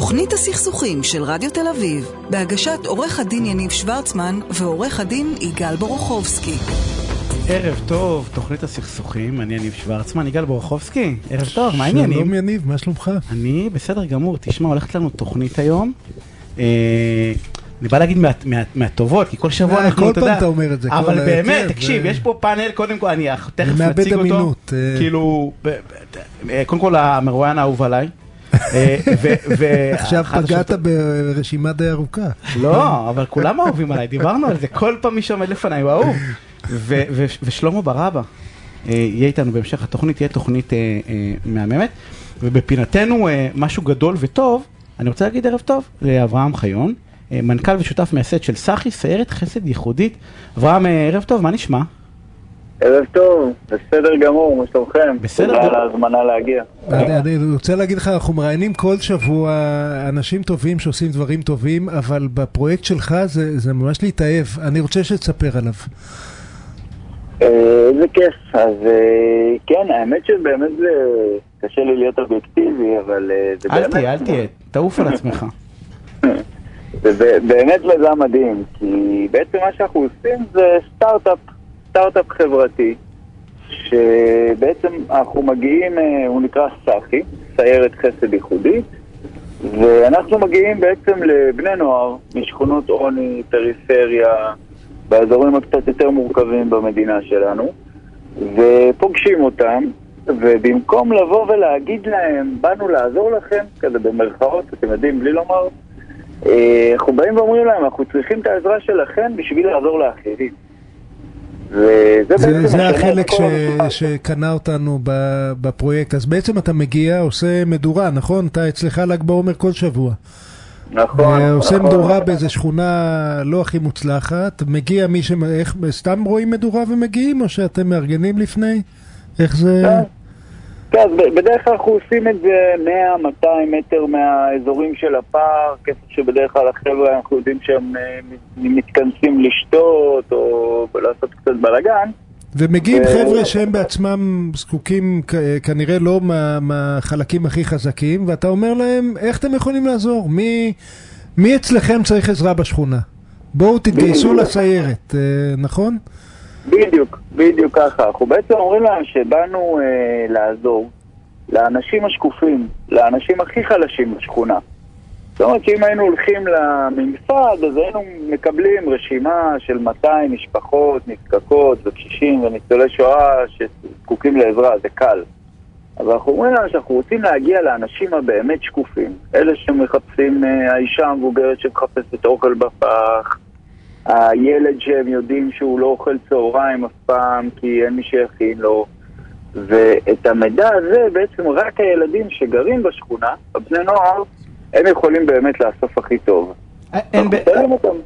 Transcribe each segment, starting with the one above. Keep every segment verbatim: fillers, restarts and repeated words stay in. תוכנית הסכסוכים של רדיו תל אביב, בהגשת עורך הדין יניב שוורצמן ועורך הדין יגאל בורוכובסקי. ערב טוב, תוכנית הסכסוכים, אני יניב שוורצמן, יגאל בורוכובסקי. ערב טוב, מה העניינים? שלום יניב, מה שלומך? אני בסדר גמור, תשמע, הולכת לנו תוכנית היום. אה... אני בא להגיד מהטובות, כי כל שבוע אנחנו, אתה יודע, אבל באמת, תקשיב, יש פה פאנל, קודם כל, אני תכף נציג אותו, כאילו, קודם כל, המרואיין האהוב עליי. עכשיו פגעת ברשימה די ארוכה. לא, אבל כולם אהובים עליי, דיברנו על זה, כל פעם מי שעומד לפניי הוא אהוב. ושלמה ברבא יהיה איתנו בהמשך התוכנית, תהיה תוכנית מהממת, ובפינתנו משהו גדול וטוב, אני רוצה להגיד ערב טוב לאברהם חיון, מנכ"ל ושותף מייסד של סאכי, סיירת חסד ייחודית. אברהם, ערב טוב, מה נשמע? ערב טוב, בסדר גמור, מה שלומכם? בסדר גמור. תודה על ההזמנה להגיע. אני רוצה להגיד לך, אנחנו מראיינים כל שבוע אנשים טובים שעושים דברים טובים, אבל בפרויקט שלך זה ממש להתאהב. אני רוצה שתספר עליו. איזה כיף. אז כן, האמת שבאמת זה קשה לי להיות אובייקטיבי, אבל זה באמת... אל תהיה, אל תהיה, תעוף על עצמך. ובאמת לזה מדהים, כי בעצם מה שאנחנו עושים זה סטארט-אפ, סטארט-אפ חברתי, שבעצם אנחנו מגיעים, הוא נקרא סאכי, סיירת חסד ייחודית, ואנחנו מגיעים בעצם לבני נוער משכונות עוני, פריפריה, באזורים הקצת יותר מורכבים במדינה שלנו, ופוגשים אותם, ובמקום לבוא ולהגיד להם, באנו לעזור לכם, כזה במרכאות, אתם יודעים, בלי לומר, אנחנו באים ואומרים להם, אנחנו צריכים את העזרה שלכם בשביל לעזור לאחרים. זה החלק שקנה אותנו בפרויקט. אז בעצם אתה מגיע, עושה מדורה, נכון? אתה אצלך ל"ג בעומר כל שבוע. נכון. עושה מדורה באיזו שכונה לא הכי מוצלחת. מגיע מי ש... סתם רואים מדורה ומגיעים, או שאתם מארגנים לפני? איך זה... אז בדרך כלל אנחנו עושים את זה מאה מאתיים מטר מהאזורים של הפארק, איפה שבדרך כלל החבר'ה אנחנו יודעים שהם מתכנסים לשתות או לעשות קצת בלגן. ומגיעים חבר'ה שהם בעצמם זקוקים כנראה לא מהחלקים הכי חזקים, ואתה אומר להם, איך אתם יכולים לעזור? מי אצלכם צריך עזרה בשכונה? בואו תתגייסו לסיירת, נכון? בדיוק, בדיוק ככה. אנחנו בעצם אומרים להם שבאנו אה, לעזור לאנשים השקופים, לאנשים הכי חלשים בשכונה. זאת אומרת שאם היינו הולכים לממסד, אז היינו מקבלים רשימה של מאתיים משפחות, נזקקות וקשישים וניצולי שואה שזקוקים לעזרה, זה קל. אבל אנחנו אומרים להם שאנחנו רוצים להגיע לאנשים הבאמת שקופים. אלה שמחפשים, אה, האישה המבוגרת שמחפשת אוכל בפח, הילד שהם יודעים שהוא לא אוכל צהריים אף פעם כי אין מי שיכין לו, ואת המידע הזה בעצם רק הילדים שגרים בשכונה, הבני נוער, הם יכולים באמת לאסוף הכי טוב.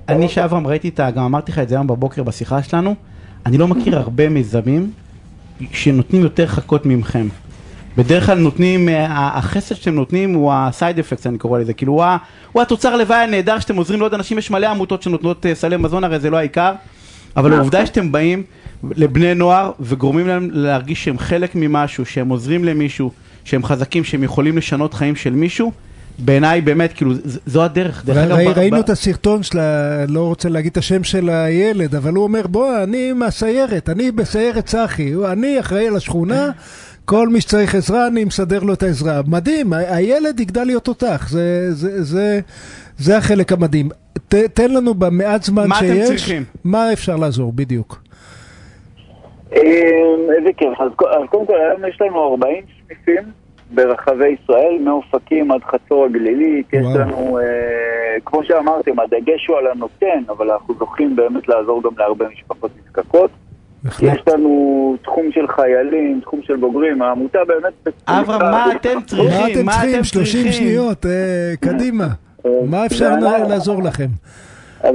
אני שאברהם ראיתי את, גם אמרתי לך את זה היום בבוקר בשיחה שלנו, אני לא מכיר הרבה מיזמים שנותנים יותר חכות ממכם. בדרך כלל נותנים, החסד שאתם נותנים הוא הסייד אפקט, אני קורא לזה, כאילו הוא התוצר לוואי הנהדר שאתם עוזרים לעוד אנשים, יש מלא עמותות שנותנות סלי מזון, הרי זה לא העיקר, אבל העובדה שאתם באים לבני נוער וגורמים להם להרגיש שהם חלק ממשהו, שהם עוזרים למישהו, שהם חזקים, שהם יכולים לשנות חיים של מישהו, בעיניי באמת, כאילו, זו הדרך. ראינו את הסרטון שלה, לא רוצה להגיד את השם של הילד, אבל הוא אומר, בוא, אני מהסיירת, אני בסיירת סאכי, אני אחראי לשכונה, כל מי שצריך עזרה, אני מסדר לו את העזרה. מדהים, הילד יגדל להיות אותך. זה, זה, זה, זה החלק המדהים. ת, תן לנו במעט זמן מה שיש. מה אתם צריכים? מה אפשר לעזור, בדיוק. איזה כיף. אז קודם כל, היום יש לנו ארבעים סניפים ברחבי ישראל, מאופקים עד חצור הגלילית. יש לנו, אה, כמו שאמרתם, הדגש הוא על הנותן, אבל אנחנו זוכים באמת לעזור גם להרבה משפחות נזקקות. יש לנו תחום של חיילים, תחום של בוגרים, העמותה באמת... אברהם, מה אתם צריכים? מה אתם צריכים? שלושים שניות, קדימה. מה אפשר לעזור לכם? אז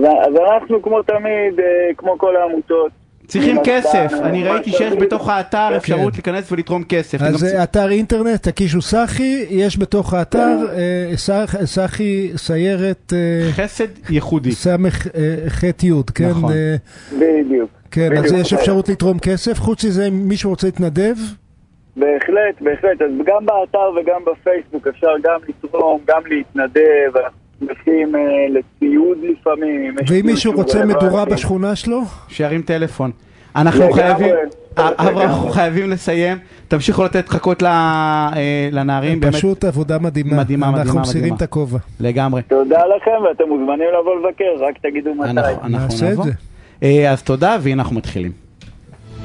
אנחנו כמו תמיד, כמו כל העמותות. צריכים כסף. אני ראיתי שיש בתוך האתר אפשרות להיכנס ולתרום כסף. אז אתר אינטרנט, תקישו סאכי, יש בתוך האתר סאכי סיירת... חסד ייחודי. סמך חט יוד, כן? נכון. בדיוק. כן, אז יש אפשרות לתרום כסף, חוץ מזה מישהו רוצה להתנדב, בהחלט, בהחלט. אז גם באתר וגם בפייסבוק אפשר גם לתרום, גם להתנדב, נשים לציוד לפעמים. ואם מישהו רוצה מדורה בשכונה שלו? שירים טלפון. אנחנו חייבים, אנחנו חייבים לסיים. תמשיכו לתת חכות לנערים. פשוט עבודה מדהימה. אנחנו מסירים את הכובע. לגמרי. תודה לכם, ואתם מוזמנים לבוא לבקר, רק תגידו מתי. נעשה את זה. אז תודה, והנה אנחנו מתחילים.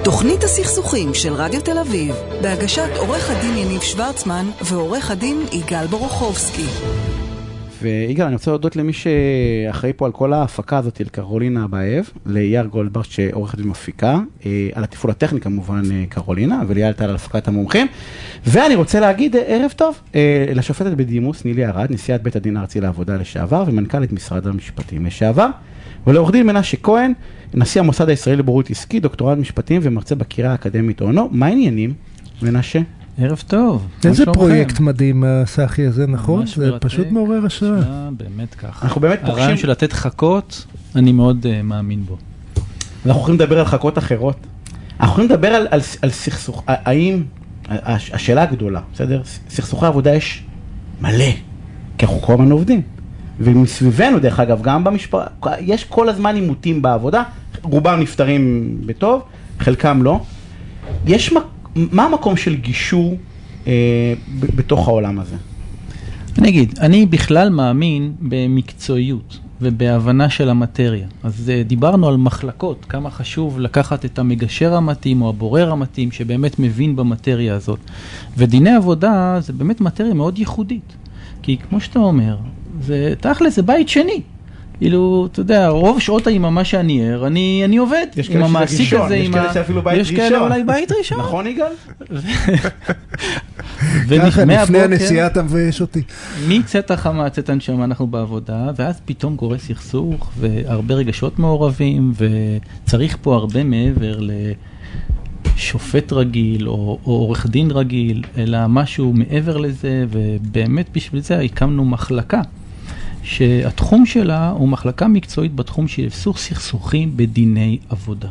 תוכנית הסכסוכים של רדיו תל אביב, בהגשת עורך הדין יניב שוורצמן ועורך הדין יגאל בורוכובסקי. ויגאל, אני רוצה להודות למי שאחראי פה על כל ההפקה הזאת, לקרולינה באב, ליאיר גולדברט שעורך הדין מפיקה, על התפעול הטכני כמובן קרולינה, וליאל תל על הפקת המומחים. ואני רוצה להגיד ערב טוב לשופטת בדימוס נילי ארד, נשיאת בית הדין הארצי לעבודה לשעבר, ומנכ"לית משרד המשפטים לשעבר. ולעורך דין מנשה כהן, נשיא המוסד הישראלי לבוררות עסקית, דוקטורט משפטים ומרצה בקריה האקדמית אונו. מה העניינים, מנשה? ערב טוב. איזה פרויקט מדהים הסאכי הזה, נכון? זה פשוט מעורר השראה. באמת ככה. אנחנו באמת פוגשים... הרעיון של לתת חכות, אני מאוד מאמין בו. אנחנו יכולים לדבר על חכות אחרות. אנחנו יכולים לדבר על סכסוך... האם... השאלה הגדולה, בסדר? סכסוכי עבודה יש מלא, כי אנחנו כל הזמן עובדים. ומסביבנו, דרך אגב, גם במשפחה, יש כל הזמן עימותים בעבודה, רובם נפטרים בטוב, חלקם לא. יש, מה המקום של גישור אה, ב- בתוך העולם הזה? אני אגיד, אני בכלל מאמין במקצועיות ובהבנה של המטריה. אז דיברנו על מחלקות, כמה חשוב לקחת את המגשר המתאים או הבורר המתאים שבאמת מבין במטריה הזאת. ודיני עבודה זה באמת מטריה מאוד ייחודית. כי כמו שאתה אומר, זה, תכל'ס, זה בית שני. אילו, אתה יודע, רוב שעות היממה שאני ער, אני, אני עובד. יש כאלה שזה גישון, יש כאלה שאפילו בית ראשון. יש כאלה אולי בית ראשון. נכון, יגאל? ככה, לפני הנסיעה אתה מבייש אותי. מצאת החמה, צאת הנשמה, אנחנו בעבודה, ואז פתאום גורם סכסוך, והרבה רגשות מעורבים, וצריך פה הרבה מעבר לשופט רגיל, או עורך דין רגיל, אלא משהו מעבר לזה, ובאמת בשביל זה הקמנו מחלקה. שהתחום שלה הוא מחלקה מקצועית בתחום של סכסוך סכסוכים בדיני עבודה.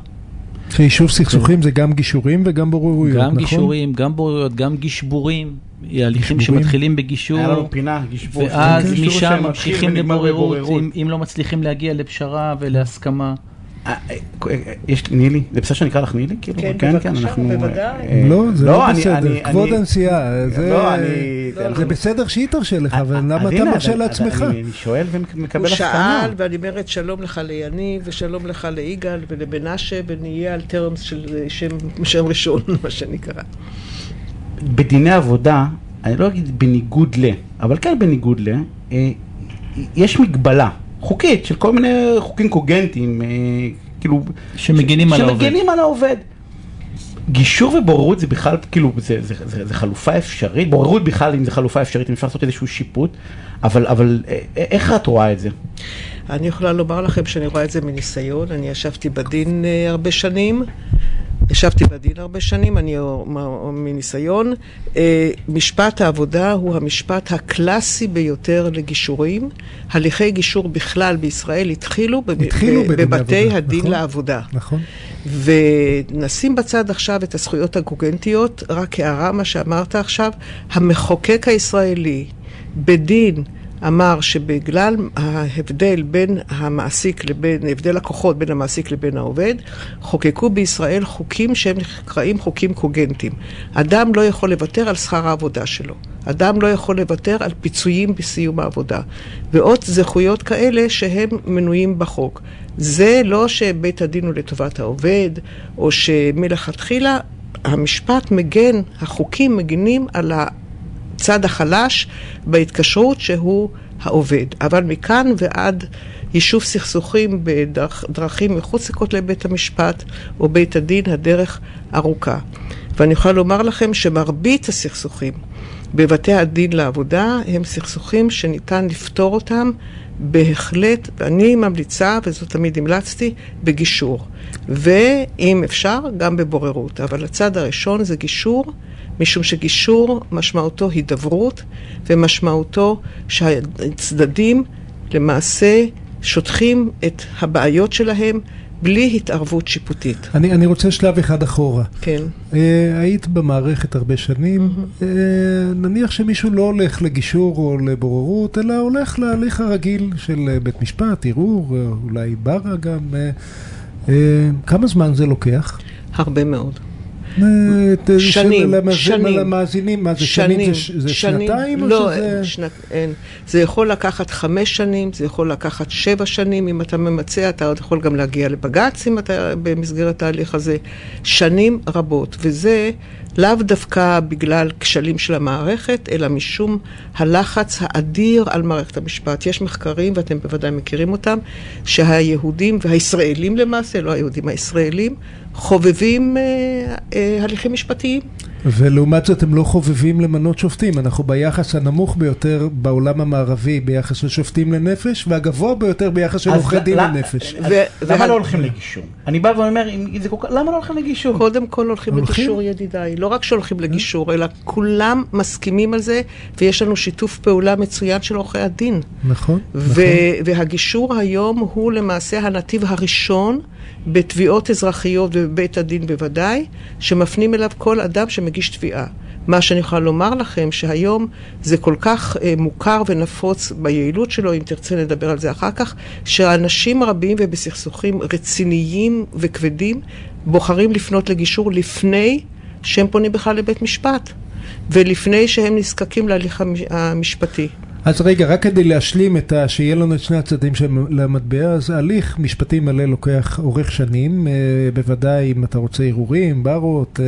יישוב סכסוכים זה גם גישורים וגם בוררויות, נכון? גם גישורים, גם בוררויות, גם גישבורים. הליכים שמתחילים בגישור. היה לנו פינה, גישבור. ואז משם ממשיכים לבוררות, אם לא מצליחים להגיע לפשרה ולהסכמה. יש נילי, זה בסדר שנקרא לך נילי? כן, בבקשה, בוודאי. לא, זה לא בסדר, כבוד הנשיאה. זה בסדר שהיא תרשה לך, אבל למה אתה מרשה לעצמך? אני שואל ומקבל לך כמה. הוא שאל, ואני אומרת שלום לך ליניב, ושלום לך ליגאל ולבנשה, ונהיה על טרמס של שם ראשון, מה שנקרא. בדיני עבודה, אני לא אגיד בניגוד ל, אבל כן בניגוד ל, יש מגבלה. חוקית, של כל מיני חוקים קוגנטיים, כאילו... שמגנים על העובד. שמגנים על העובד. גישור ובוררות זה בכלל, כאילו, זה, זה, זה, זה חלופה אפשרית, בוררות בכלל, אם זה חלופה אפשרית, אם אפשר לעשות איזשהו שיפוט, אבל, אבל איך את רואה את זה? אני יכולה לומר לכם שאני רואה את זה מניסיון, אני ישבתי בדין הרבה שנים, ישבתי בדין הרבה שנים, אני מניסיון, משפט העבודה הוא המשפט הקלאסי ביותר לגישורים. הליכי גישור בכלל בישראל התחילו, התחילו בב... בבתי עבודה. הדין נכון? לעבודה. נכון. ונשים בצד עכשיו את הזכויות הקוגנטיות, רק הערה מה שאמרת עכשיו, המחוקק הישראלי בדין אמר שבגלל ההבדל בין המעסיק לבין, הבדל הכוחות בין המעסיק לבין העובד, חוקקו בישראל חוקים שהם נקראים חוקים קוגנטיים. אדם לא יכול לוותר על שכר העבודה שלו. אדם לא יכול לוותר על פיצויים בסיום העבודה. ועוד זכויות כאלה שהם מנויים בחוק. זה לא שבית הדין הוא לטובת העובד, או שמלכתחילה המשפט מגן, החוקים מגנים על ה... צד החלש בהתקשרות שהוא העובד. אבל מכאן ועד יישוב סכסוכים בדרכים מחוץ לבית המשפט או בית הדין, הדרך ארוכה. ואני יכולה לומר לכם שמרבית הסכסוכים בבתי הדין לעבודה הם סכסוכים שניתן לפתור אותם בהחלט, ואני ממליצה, וזאת תמיד המלצתי, בגישור. ואם אפשר, גם בבוררות. אבל הצד הראשון זה גישור, משום שגישור משמעותו הידברות, ומשמעותו שהצדדים למעשה שוטחים את הבעיות שלהם בלי התערבות שיפוטית. אני, אני רוצה שלב אחד אחורה. כן. אה, היית במערכת הרבה שנים, mm-hmm. אה, נניח שמישהו לא הולך לגישור או לבוררות, אלא הולך להליך הרגיל של בית משפט, עירור, אולי ברה גם. אה, אה, כמה זמן זה לוקח? הרבה מאוד. שנים, שנים, שנים, זה שנתיים או שזה? זה יכול לקחת חמש שנים, זה יכול לקחת שבע שנים, אם אתה ממצא, אתה יכול גם להגיע לבגץ אם אתה במסגרת התהליך הזה, שנים רבות, וזה לאו דווקא בגלל כשלים של המערכת, אלא משום הלחץ האדיר על מערכת המשפט. יש מחקרים, ואתם בוודאי מכירים אותם, שהיהודים והישראלים למעשה, לא היהודים, הישראלים, חובבים אה, אה, הליכים משפטיים. ולעומת זאת הם לא חובבים למנות שופטים. אנחנו ביחס הנמוך ביותר בעולם המערבי ביחס לשופטים לנפש, והגבוה ביותר ביחס של עורכי דין לנפש. למה לא הולכים לגישור? אני בא ואומר, למה לא הולכים לגישור? קודם כל הולכים לגישור, ידידיי. לא רק שהולכים לגישור, אלא כולם מסכימים על זה, ויש לנו שיתוף פעולה מצוין של עורכי הדין. נכון. והגישור היום הוא למעשה הנתיב הראשון בתביעות אזרחיות ובבית הדין בוודאי, שמפנים אליו כל אדם שמגיש תביעה. מה שאני יכולה לומר לכם, שהיום זה כל כך אה, מוכר ונפוץ ביעילות שלו, אם תרצה נדבר על זה אחר כך, שהאנשים רבים ובסכסוכים רציניים וכבדים, בוחרים לפנות לגישור לפני שהם פונים בכלל לבית משפט, ולפני שהם נזקקים להליך המשפטי. אז רגע, רק כדי להשלים את ה... שיהיה לנו את שני הצדדים של המטבע, אז הליך משפטי מלא לוקח אורך שנים, אה, בוודאי אם אתה רוצה עירורים, ברות, אה,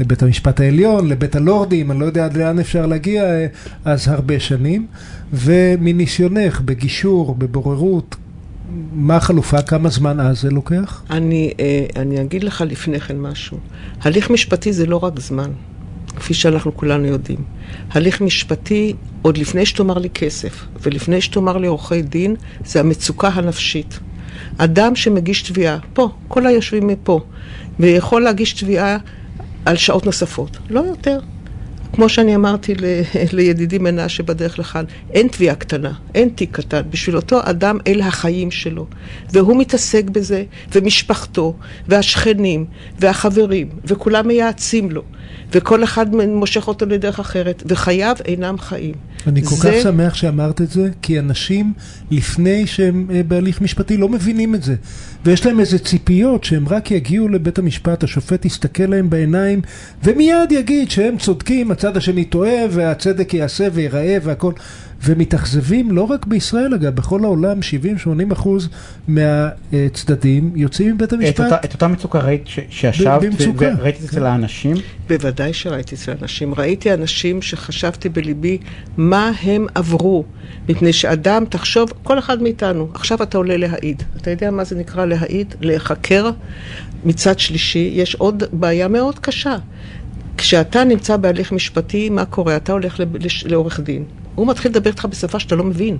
לבית המשפט העליון, לבית הלורדים, אני לא יודע עד לאן אפשר להגיע, אה, אז הרבה שנים. ומניסיונך בגישור, בבוררות, מה החלופה? כמה זמן אז זה לוקח? אני, אה, אני אגיד לך לפני כן משהו. הליך משפטי זה לא רק זמן. כפי שאנחנו כולנו יודעים. הליך משפטי, עוד לפני שתאמר לי כסף, ולפני שתאמר לי עורכי דין, זה המצוקה הנפשית. אדם שמגיש תביעה, פה, כל היושבים מפה, ויכול להגיש תביעה על שעות נוספות. לא יותר. כמו שאני אמרתי ל... לידידי מנשה בדרך לכאן, אין תביעה קטנה, אין תיק קטן. בשביל אותו אדם אל החיים שלו. והוא מתעסק בזה, ומשפחתו, והשכנים, והחברים, וכולם מייעצים לו. וכל אחד מושך אותו לדרך אחרת, וחייו אינם חיים. אני כל כך שמח שאמרת את זה, כי אנשים לפני שהם בהליך משפטי לא מבינים את זה. ויש להם איזה ציפיות שהם רק יגיעו לבית המשפט, השופט יסתכל להם בעיניים, ומיד יגיד שהם צודקים, הצד השני טועה, והצדק יעשה ויראה והכל. ומתאכזבים לא רק בישראל, אגב, בכל העולם שבעים שמונים אחוז מהצדדים יוצאים מבית המשפט. את אותה מצוקה ראית שישבת וראית אצל האנשים? בוודאי שראיתי אצל האנשים. ראיתי אנשים שחשבתי בליבי מה הם עברו. מפני שאדם, תחשוב, כל אחד מאיתנו, עכשיו אתה עולה להעיד. אתה יודע מה זה נקרא להעיד? להחקר. מצד שלישי, יש עוד בעיה מאוד קשה. כשאתה נמצא בהליך משפטי, מה קורה? אתה הולך לעורך דין. הוא מתחיל לדבר איתך בשפה שאתה לא מבין.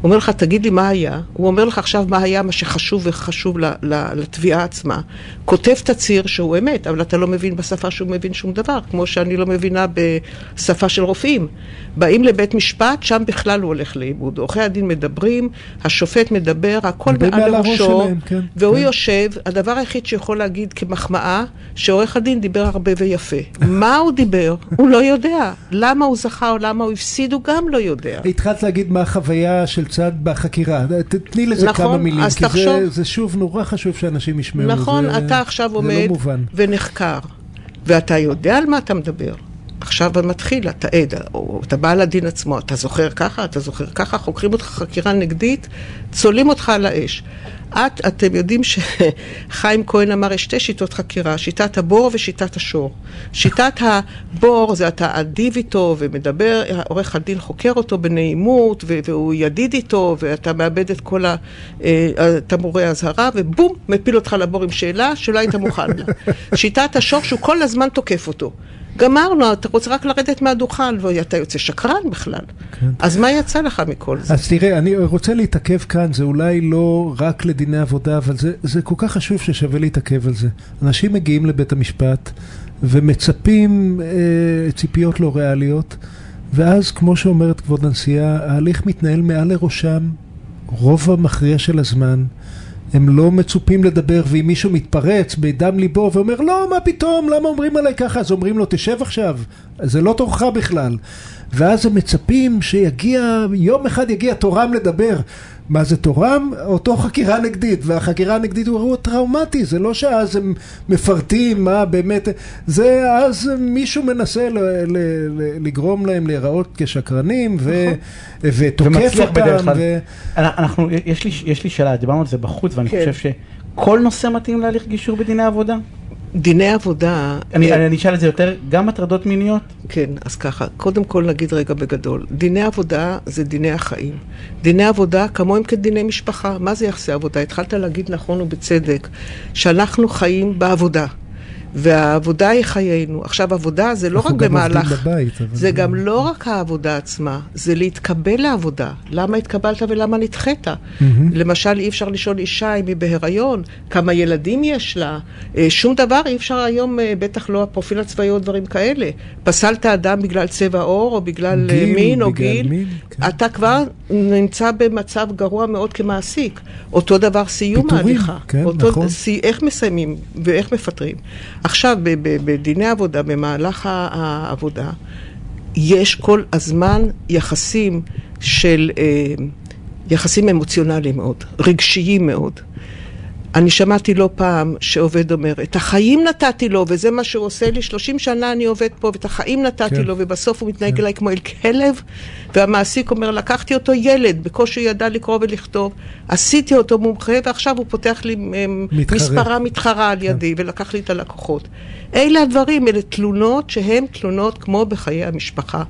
הוא אומר לך, תגיד לי מה היה. הוא אומר לך עכשיו מה היה, מה שחשוב וחשוב לתביעה עצמה. כותב תציר שהוא אמת, אבל אתה לא מבין בשפה שהוא מבין שום דבר, כמו שאני לא מבינה בשפה של רופאים. באים לבית משפט, שם בכלל הוא הולך לאיבוד. עורכי הדין מדברים, השופט מדבר, הכל מעל ראשו, והוא יושב, הדבר היחיד שיכול להגיד כמחמאה, שעורך הדין דיבר הרבה ויפה. מה הוא דיבר? הוא לא יודע. למה הוא זכה או למה הוא הפסיד, הוא גם לא יודע. התחלת להגיד מה החוויה של צד בחקירה. תתני לזה נכון, כמה מילים, כי תחשוב, זה, זה שוב נורא חשוב שאנשים ישמעו. נכון, זה, אתה עכשיו עומד לא ונחקר, ואתה יודע על מה אתה מדבר. עכשיו מתחיל, אתה עד, או אתה בא לדין עצמו, אתה זוכר ככה, אתה זוכר ככה, חוקרים אותך חקירה נגדית, צולים אותך על האש. את, אתם יודעים שחיים כהן אמר, יש שתי שיטות חקירה, שיטת הבור ושיטת השור. שיטת הבור זה אתה עדיב איתו ומדבר, עורך הדין חוקר אותו בנעימות, והוא ידיד איתו, ואתה מאבד את כל התמורי הזהרה, ובום, מפיל אותך לבור עם שאלה שאולי אתה מוכן לה. שיטת השור שהוא כל הזמן תוקף אותו. גמרנו, אתה רוצה רק לרדת מהדוכן, ואתה יוצא שקרן בכלל. כן. אז מה יצא לך מכל זה? אז תראה, אני רוצה להתעכב כאן, זה אולי לא רק לדיני עבודה, אבל זה, זה כל כך חשוב ששווה להתעכב על זה. אנשים מגיעים לבית המשפט, ומצפים אה, ציפיות לא ריאליות, ואז, כמו שאומרת כבוד הנשיאה, ההליך מתנהל מעל לראשם, רוב המכריע של הזמן, הם לא מצופים לדבר, ואם מישהו מתפרץ בדם ליבו ואומר, לא, מה פתאום, למה אומרים עליי ככה? אז אומרים לו, תשב עכשיו, זה לא תורך בכלל. ואז הם מצפים שיגיע, יום אחד יגיע תורם לדבר. מה זה תורם? אותו חקירה נגדית, והחקירה הנגדית הוא אירוע טראומטי, זה לא שאז הם מפרטים מה באמת, זה אז מישהו מנסה ל- ל- ל- לגרום להם להיראות כשקרנים ו- ותוקף אותם ו- אנחנו, יש לי, יש לי שאלה, דיברנו על זה בחוץ, ואני כן. חושב שכל נושא מתאים להליך גישור בדיני עבודה? דיני עבודה... אני, אני אשאל את זה יותר, גם הטרדות מיניות? כן, אז ככה, קודם כל נגיד רגע בגדול, דיני עבודה זה דיני החיים. דיני עבודה כמוהם כדיני משפחה. מה זה יחסי עבודה? התחלת להגיד נכון ובצדק, שאנחנו חיים בעבודה. והעבודה היא חיינו. עכשיו, עבודה זה לא רק במהלך, זה גם לא רק העבודה עצמה, זה להתקבל לעבודה. למה התקבלת ולמה נדחית? למשל, אי אפשר לשאול אישה אם היא בהיריון, כמה ילדים יש לה, שום דבר אי אפשר היום, בטח לא הפרופיל הצבאי או דברים כאלה. פסלת אדם בגלל צבע עור, או בגלל מין או גיל, אתה כבר נמצא במצב גרוע מאוד כמעסיק. אותו דבר סיום ההליכה. איך מסיימים ואיך מפטרים? עכשיו, בדיני עבודה, במהלך העבודה, יש כל הזמן יחסים של, יחסים אמוציונליים מאוד, רגשיים מאוד. אני שמעתי לא פעם שעובד אומר, את החיים נתתי לו, וזה מה שהוא עושה לי, שלושים שנה אני עובד פה, ואת החיים נתתי כן. לו, ובסוף הוא מתנהג כן. אליי כמו אל כלב, והמעסיק אומר, לקחתי אותו ילד, בקושי ידע לקרוא ולכתוב, עשיתי אותו מומחה, ועכשיו הוא פותח לי מתחרה. מספרה מתחרה על ידי, כן. ולקח לי את הלקוחות. אלה הדברים, אלה תלונות שהן תלונות כמו בחיי המשפחה,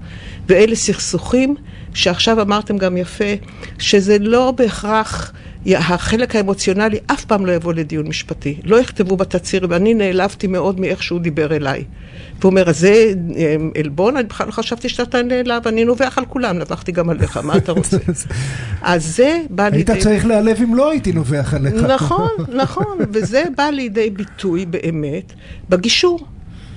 ואלה סכסוכים שעכשיו אמרתם גם יפה, שזה לא בהכרח... החלק האמוציונלי אף פעם לא יבוא לדיון משפטי. לא יכתבו בתציר, ואני נעלבתי מאוד מאיך שהוא דיבר אליי. והוא אומר, זה אלבון, אני בכלל חשבתי שאתה נעלב, אני נובח על כולם, נבחתי גם עליך, מה אתה רוצה? אז זה בא לידי... היית צריך להעלב אם לא הייתי נובח עליך. נכון, נכון, וזה בא לידי ביטוי באמת בגישור.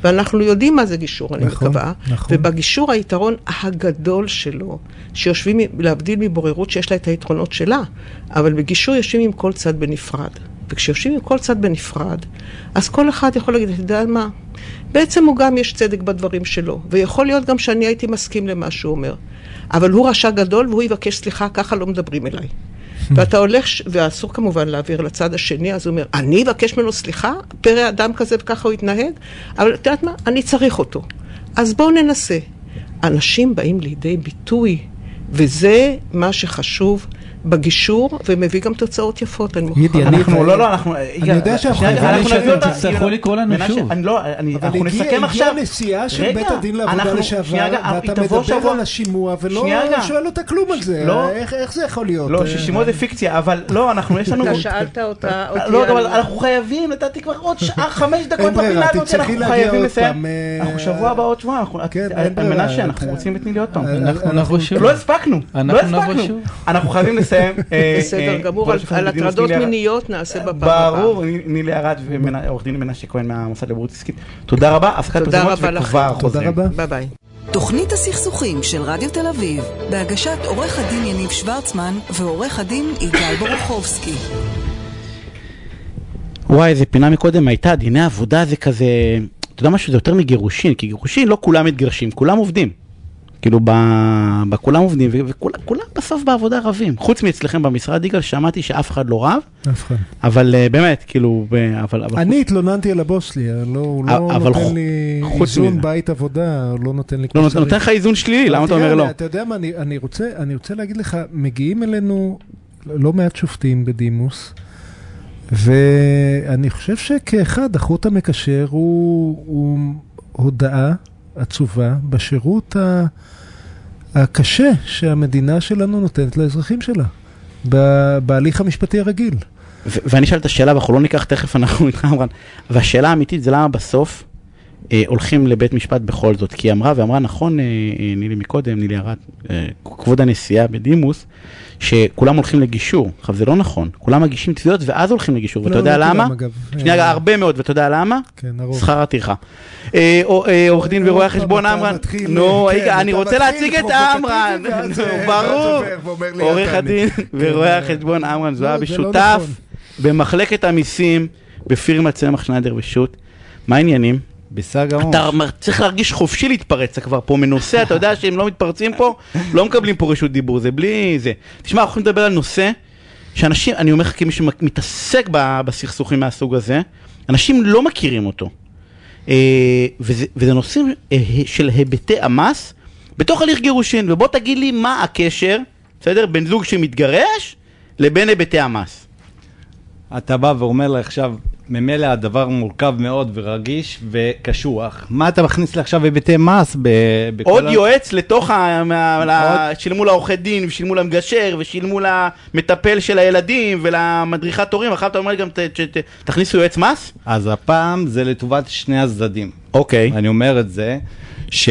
ואנחנו יודעים מה זה גישור, אני נכון, מקווה. נכון. ובגישור היתרון הגדול שלו, שיושבים להבדיל מבוררות שיש לה את היתרונות שלה, אבל בגישור יושבים עם כל צד בנפרד. וכשיושבים עם כל צד בנפרד, אז כל אחד יכול להגיד, אתה יודע מה? בעצם הוא גם יש צדק בדברים שלו, ויכול להיות גם שאני הייתי מסכים למה שהוא אומר. אבל הוא רשע גדול והוא יבקש סליחה, ככה לא מדברים אליי. ואתה הולך, ואסור כמובן להעביר לצד השני, אז הוא אומר, אני אבקש ממנו סליחה, פרא אדם כזה וככה הוא התנהג, אבל אתה יודעת מה? אני צריך אותו. אז בואו ננסה. אנשים באים לידי ביטוי, וזה מה שחשוב בגישור, ומביא גם תוצאות יפות. אנחנו לא, לא, אנחנו... אני יודע שהחברים שאתם תצטרכו לקרוא לנו שוב. אנחנו נסכם עכשיו... הגיעה נסיעה של בית הדין לעבודה לשעבר, ואתה מדבר על השימוע, ולא שואל אותה כלום על זה. איך זה יכול להיות? לא, ששימוע זה פיקציה, אבל לא, אנחנו, יש לנו... אתה שאלת אותה... לא, אבל אנחנו חייבים, נתתי כבר עוד שעה, חמש דקות בפינה הזאת, אנחנו חייבים לסיים. אנחנו שבוע הבא עוד שבוע, אנחנו... מנשה, אנחנו רוצים את נילי עוד פעם. לא הספקנו, לא הספקנו. אנחנו חייבים לסיים. בסדר גמור, על הטרדות מיניות נעשה בפעם הבאה. ברור, נילי ארד ועורך דין מנשה כהן מהמוסד לבוררות עסקית. תודה רבה, הפסקת פרסומות וכבר חוזרים. ביי ביי. תוכנית הסכסוכים של רדיו תל אביב, בהגשת עורך הדין יניב שוורצמן ועורך הדין יגאל בורוכובסקי. וואי, איזה פינה מקודם הייתה, דיני עבודה זה כזה, אתה יודע משהו, זה יותר מגירושין, כי גירושין לא כולם מתגרשים, כולם עובדים. כאילו, בכולם עובדים, וכולם בסוף בעבודה רבים. חוץ מאצלכם במשרד, יגאל, שמעתי שאף אחד לא רב, אבל באמת, כאילו... אני התלוננתי על הבוס שלי, הוא לא נותן לי איזון בית עבודה, הוא לא נותן לי... לא, נותן לך איזון שלילי, למה אתה אומר לא? אתה יודע מה, אני רוצה להגיד לך, מגיעים אלינו לא מעט שופטים בדימוס, ואני חושב שכאחד, החוט המקשר הוא הודעה, עצובה בשירות הקשה שהמדינה שלנו נותנת לאזרחים שלה, בהליך המשפטי הרגיל. ואני שאלת השאלה, ואנחנו לא ניקח תכף, אנחנו איתך עמרן, והשאלה האמיתית זה למה בסוף הולכים לבית משפט בכל זאת, כי אמרה ואמרה נכון נילי מקודם, נילי ארד, כבוד הנשיאה בדימוס, שכולם הולכים לגישור, עכשיו זה לא נכון, כולם מגישים תביעות ואז הולכים לגישור, ואתה יודע למה? שנייה, הרבה מאוד, ואתה יודע למה? שכר הטרחה. עורך דין ורואה חשבון עמרן, נו, אני רוצה להציג את עמרן, ברור, עורך הדין ורואה חשבון עמרן זוהב, שותף במחלקת המיסים, בפירמת צמח שניידר ושות. מה העניינים? בסדר גמור. אתה צריך להרגיש חופשי להתפרץ, כבר פה מנושא, אתה יודע שהם לא מתפרצים פה, לא מקבלים פה רשות דיבור, זה בלי זה. תשמע, אנחנו נדבר על נושא, שאנשים, אני אומר לך כמי שמתעסק בסכסוכים מהסוג הזה, אנשים לא מכירים אותו. וזה, וזה נושאים של היבטי המס, בתוך הליך גירושין, ובוא תגיד לי מה הקשר, בסדר, בין זוג שמתגרש, לבין היבטי המס. אתה בא ואומר לה עכשיו, ממילא הדבר מורכב מאוד ורגיש וקשוח. מה אתה מכניס לה עכשיו היבטי מס? עוד יועץ לתוך, שילמו לעורכי דין, ושילמו למגשר, ושילמו למטפל של הילדים, ולמדריכת הורים. אחר אתה אומר גם, תכניסו יועץ מס? אז הפעם זה לטובת שני הצדדים. אוקיי. אני אומר את זה, ש...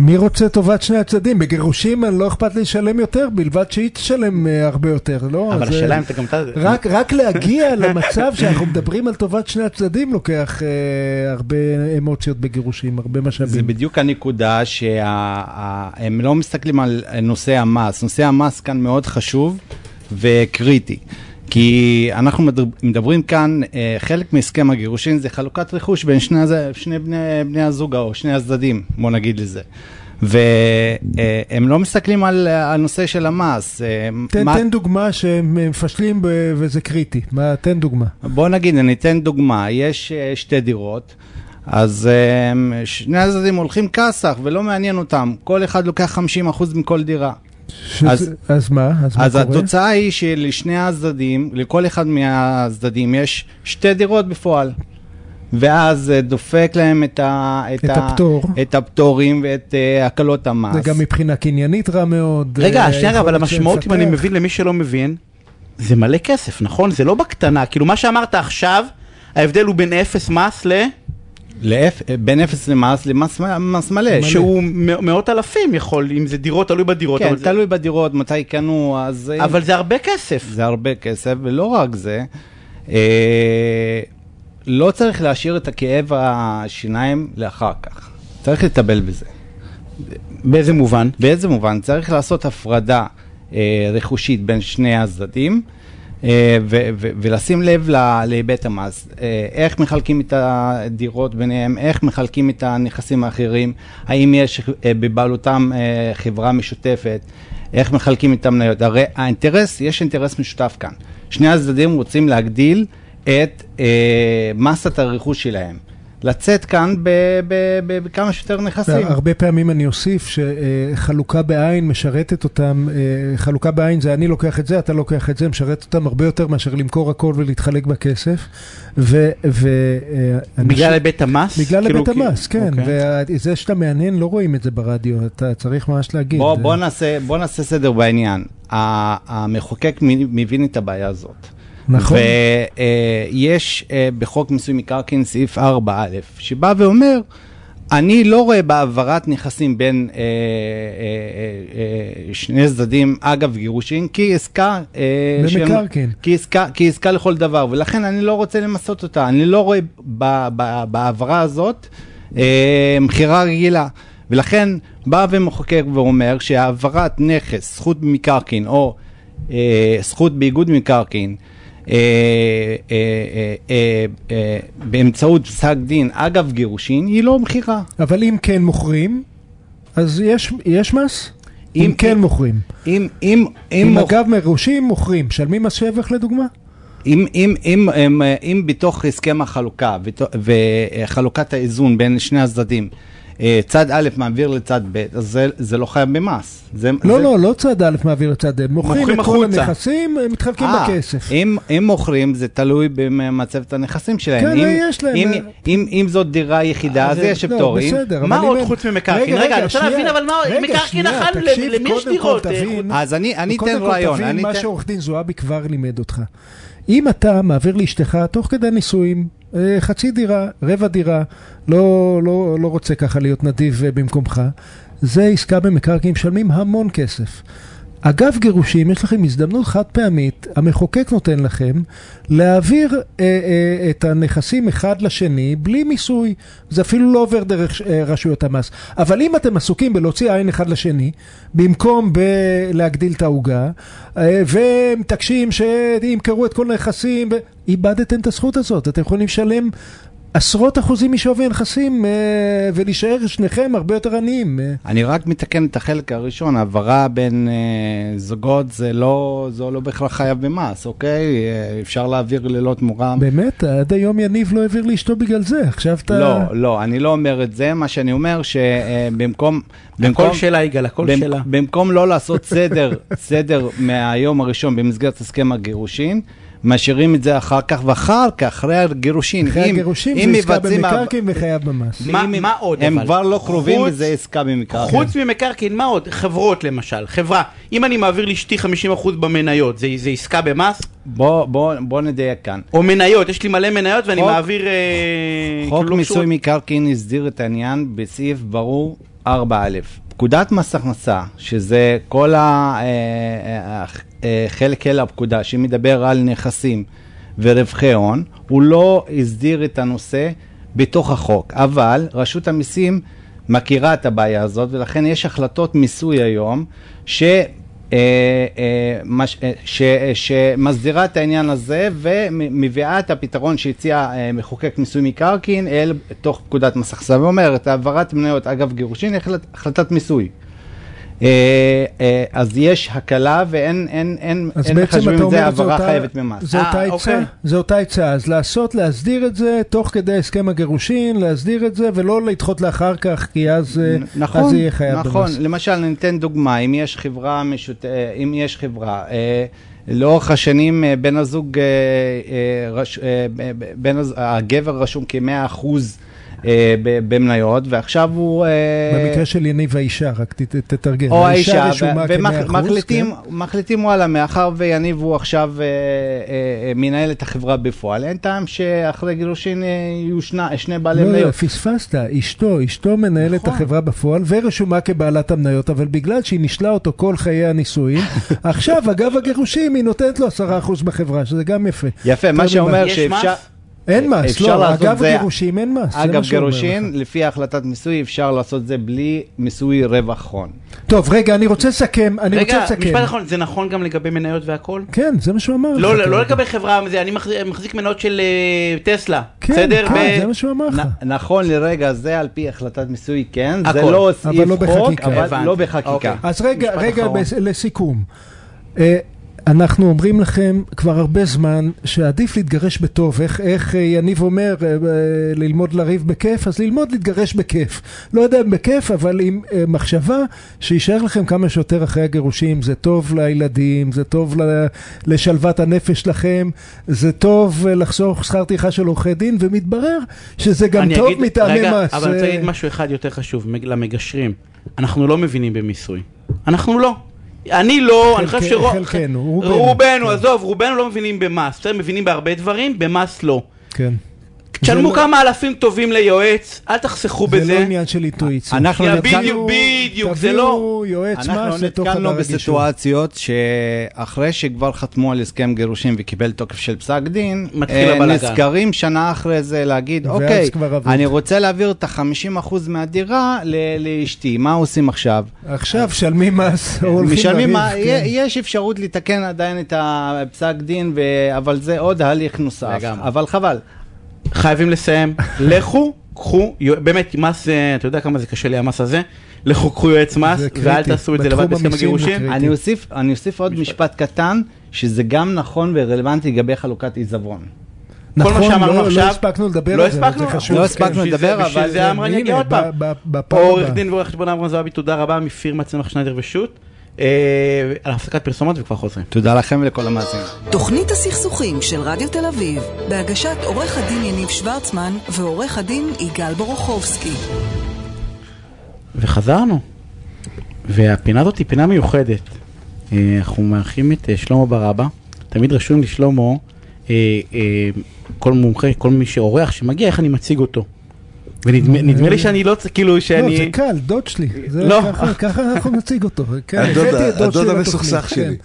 מי רוצה טובת שני הצדדים? בגירושים לא אכפת לי לשלם יותר, בלבד שהיא תשלם הרבה יותר, לא? אבל השאלה אם אתה גם... רק, רק להגיע למצב שאנחנו מדברים על טובת שני הצדדים, לוקח אה, הרבה אמוציות בגירושים, הרבה משאבים. זה בדיוק הנקודה שהם לא מסתכלים על נושא המס. נושא המס כאן מאוד חשוב וקריטי. כי אנחנו מדברים כאן, חלק מהסכם הגירושין זה חלוקת רכוש בין שני, שני בני, בני הזוג או שני הצדדים, בוא נגיד לזה. והם לא מסתכלים על הנושא של המס. תן, מה... תן דוגמה שהם מפשלים וזה קריטי. מה, תן דוגמה. בוא נגיד, אני אתן דוגמה. יש שתי דירות, אז שני הצדדים הולכים כסח ולא מעניין אותם. כל אחד לוקח חמישים אחוז מכל דירה. אז, אז מה? אז, אז מה התוצאה קורה? היא שלשני הצדדים, לכל אחד מהצדדים יש שתי דירות בפועל, ואז דופק להם את, ה, את, את, ה, הפטור. את הפטורים ואת uh, הקלות המס. זה גם מבחינה קניינית רע מאוד. רגע, אה, שנייה, אבל המשמעות, אם אני מבין למי שלא מבין, זה מלא כסף, נכון? זה לא בקטנה, כאילו מה שאמרת עכשיו, ההבדל הוא בין אפס מס ל... בין אפס למס, למס מלא. שהוא מאות אלפים יכול, אם זה דירות, תלוי בדירות. כן, תלוי בדירות, מתי קנו, אז... אבל זה הרבה כסף. זה הרבה כסף, ולא רק זה. לא צריך להשאיר את הכאב השיניים לאחר כך. צריך לטפל בזה. באיזה מובן? באיזה מובן? צריך לעשות הפרדה רכושית בין שני הצדדים, ולשים לב להיבט המס, איך מחלקים את הדירות ביניהם, איך מחלקים את הנכסים האחרים, האם יש בבעלותם חברה משותפת, איך מחלקים את המניות. הרי האינטרס, יש אינטרס משותף כאן. שני הצדדים רוצים להגדיל את מסת הרכוש שלהם. לצאת כאן בכמה שיותר נכסים. הרבה פעמים אני אוסיף שחלוקה בעין משרתת אותם, חלוקה בעין זה אני לוקח את זה, אתה לוקח את זה, משרת אותם הרבה יותר מאשר למכור הכל ולהתחלק בכסף. בגלל לבית המס? בגלל לבית המס, כן. וזה שאתה מעניין, לא רואים את זה ברדיו, אתה צריך ממש להגיד. בוא נעשה סדר בעניין. המחוקק מבין את הבעיה הזאת. נכון. ויש בחוק מיסוי מקרקעין סעיף ארבע א', שבא ואומר, אני לא רואה בעברת נכסים בין שני צדדים, אגב גירושין, כי עסקה... במקרקעין. כי עסקה לכל דבר, ולכן אני לא רוצה למסות אותה. אני לא רואה בעברה הזאת מחירה רגילה. ולכן בא ומחוקק ואומר שהעברת נכס, זכות במקרקעין, או זכות באיגוד מקרקעין, באמצעות פסק דין אגב גירושין היא לא מחירה. אבל אם כן מוכרים אז יש יש מס. אם כן מוכרים, אם אם אם אגב מרושים מוכרים שלמים מס שבח לדוגמה. אם אם אם אם בתוך הסכם החלוקה וחלוקת האיזון בין שני הצדדים צד א' מעביר לצד ב', אז זה לא חייב במס. לא, לא, לא צד א' מעביר לצד ב'. מוכרים את כל הנכסים, מתחלקים בכסף. אם מוכרים, זה תלוי במצבת הנכסים שלהם. כן, יש להם. אם זאת דירה יחידה, אז יש פטור. מה עוד חוץ ממקרקעין? רגע, אני רוצה להבין, אבל מקרקעין אחד למי יש דירות? אז אני אתן רעיון. קודם כל תבין מה שעורך דין זועבי כבר לימד אותך. אם אתה מעביר לאשתך תוך כדי נישואים, חצי דירה, רבע דירה, לא, לא, לא רוצה ככה להיות נדיב במקומך, זה עסקה במקרקעין, משלמים המון כסף. אגב גירושים, יש לכם הזדמנות חד פעמית, המחוקק נותן לכם, להעביר אה, אה, את הנכסים אחד לשני בלי מיסוי. זה אפילו לא עובר דרך אה, רשויות המס. אבל אם אתם עסוקים בלהוציא עין אחד לשני, במקום ב- להגדיל את ההוגה, אה, ומתקשים שימכרו את כל הנכסים, איבדתם את הזכות הזאת. אתם יכולים לשלם עשרות אחוזים משווי הנכסים ולהישאר שניכם הרבה יותר עניים. אני רק מתקן את החלק הראשון, העברה בין זוגות זה לא, זה לא בהכרח חייב במס, אוקיי? אפשר להעביר ללא תמורה. באמת? עד היום יניב לא העביר לאשתו בגלל זה. עכשיו אתה... לא, לא, אני לא אומר את זה. מה שאני אומר שבמקום... הכל שאלה, יגאל, הכל שאלה. במקום לא לעשות סדר, סדר מהיום הראשון במסגרת הסכם הגירושין, משאירים את זה אחר כך ואחר כך, אחרי הגירושין. אחרי הגירושין זה עסקה במקרקעין וחייב במס. מה עוד? הם כבר לא קרובים וזה עסקה במקרקעין. חוץ ממקרקעין, מה עוד? חברות למשל. חברה, אם אני מעביר לאשתי חמישים אחוז במניות, זה עסקה במס? בוא נדייק כאן. או מניות, יש לי מלא מניות ואני מעביר... חוק מיסוי מקרקעין הסדיר את העניין בסעיף ברור ארבע א'. פקודת מס הכנסה, שזה כל החלק אל הפקודה שמדבר על נכסים ורווחי הון, הוא לא הסדיר את הנושא בתוך החוק. אבל רשות המיסים מכירה את הבעיה הזאת, ולכן יש החלטות מיסוי היום ש... שמסדירה את העניין הזה ומביאה את הפתרון שהציע מחוקק מיסוי מקרקעין אל תוך פקודת מס הכנסה, ואומרת העברת מניות אגב גירושין החלטת מיסוי, אז יש הקלה ואין מחשבים את זה העברה חייבת ממס. זה אותה הצעה, אז לעשות, להסדיר את זה תוך כדי הסכם הגירושין, להסדיר את זה ולא לדחות לאחר כך, כי אז יהיה חייב במס. נכון, למשל ניתן דוגמה, אם יש חברה, אם יש חברה לאורך השנים בן הזוג, הגבר רשום כמאה אחוז במניות, ועכשיו הוא... במקרה של יניב האישה, רק תתרגל. או האישה, ומחליטים וואלה, מאחר ויניב הוא עכשיו מנהל את החברה בפועל, אין טעם שאחרי גירושין יהיו שני בעלי מניות. לא, פספסת, אשתו, אשתו מנהל את החברה בפועל, ורשומה כבעלת המניות, אבל בגלל שהיא נשלה אותו כל חיי הנישואים, עכשיו, אגב הגירושין, היא נותנת לו עשרה אחוז בחברה, שזה גם יפה. יפה, מה שאומר שאפשר... אין מס, לא, אגב גירושין אין מס. אגב גירושין, לפי ההחלטת מיסוי, אפשר לעשות זה בלי מיסוי רווח הון. טוב, רגע, אני רוצה לסכם. רגע, משפט נכון, זה נכון גם לגבי מניות והכל? כן, זה מה שהוא אמר. לא, לא לגבי חברה, אני מחזיק מניות של טסלה. כן, זה מה שהוא אמר. נכון לרגע זה, על פי החלטת מיסוי, כן, זה לא סעיף חוק, אבל לא בחקיקה. אז רגע, רגע, לסיכום. אנחנו אומרים לכם כבר הרבה זמן שעדיף להתגרש בטוב. איך, איך יניב אומר, ללמוד לריב בכיף, אז ללמוד להתגרש בכיף. לא יודע אם בכיף, אבל עם מחשבה שישאר לכם כמה שיותר אחרי הגירושים. זה טוב לילדים, זה טוב לשלוות הנפש לכם, זה טוב לחסוך שכר טרחה של עורכי דין, ומתברר שזה גם טוב מטעמי מס. אבל אני רוצה להגיד משהו אחד יותר חשוב, למגשרים. אנחנו לא מבינים במיסוי. אנחנו לא. אני לא, אני חושב שרובנו, עזוב, רובנו לא מבינים במס, מבינים בהרבה דברים, במס לא. כן. תשלמו כמה אלפים טובים ליועץ, אל תחסכו בזה. זה לא עניין של אינטואיציה. בדיוק, בדיוק, זה לא. תביאו יועץ מס לתוך הרגישות. אנחנו נתקלנו בסיטואציות שאחרי שכבר חתמו על הסכם גירושים וקיבל תוקף של פסק דין, נזכרים שנה אחרי זה להגיד, אוקיי, אני רוצה להעביר את ה-חמישים אחוז מהדירה לאשתי, מה עושים עכשיו? עכשיו שלמים מס. יש אפשרות לתקן עדיין את הפסק דין, אבל זה עוד הליך נוסף. אבל חבל. חייבים לסיים, לכו, קחו, באמת מס, אתה יודע כמה זה קשה לי המס הזה, לכו קחו יועץ מס ואל תעשו את זה לבד בסכם הגירושים. אני אוסיף עוד משפט קטן, שזה גם נכון ורלוונטי לגבי חלוקת עיזבון. נכון, לא הספקנו לדבר על זה, לא הספקנו לדבר, אבל זה אמרן יגיע עוד פעם. עורך דין ועורך חשבון עמרן זוהב, תודה רבה מפירמת צמח שניידר ושות. על הפסקת פרסומות וכבר חוזרים. תודה לכם ולכל המאזינים. תוכנית הסכסוכים של רדיו תל אביב בהגשת עורך הדין יניב שוורצמן ועורך הדין יגאל בורוכובסקי. וחזרנו, והפינה הזאת היא פינה מיוחדת. אנחנו מארחים את שלמה ברבא. תמיד רשום לי שלמה, כל מומחה, כל מי שעורך שמגיע, איך אני מציג אותו. ונדמה לי שאני לא, כאילו שאני... לא, זה קל, דוד שלי. לא. ככה אנחנו נציג אותו. הדוד המסוכסך שלי.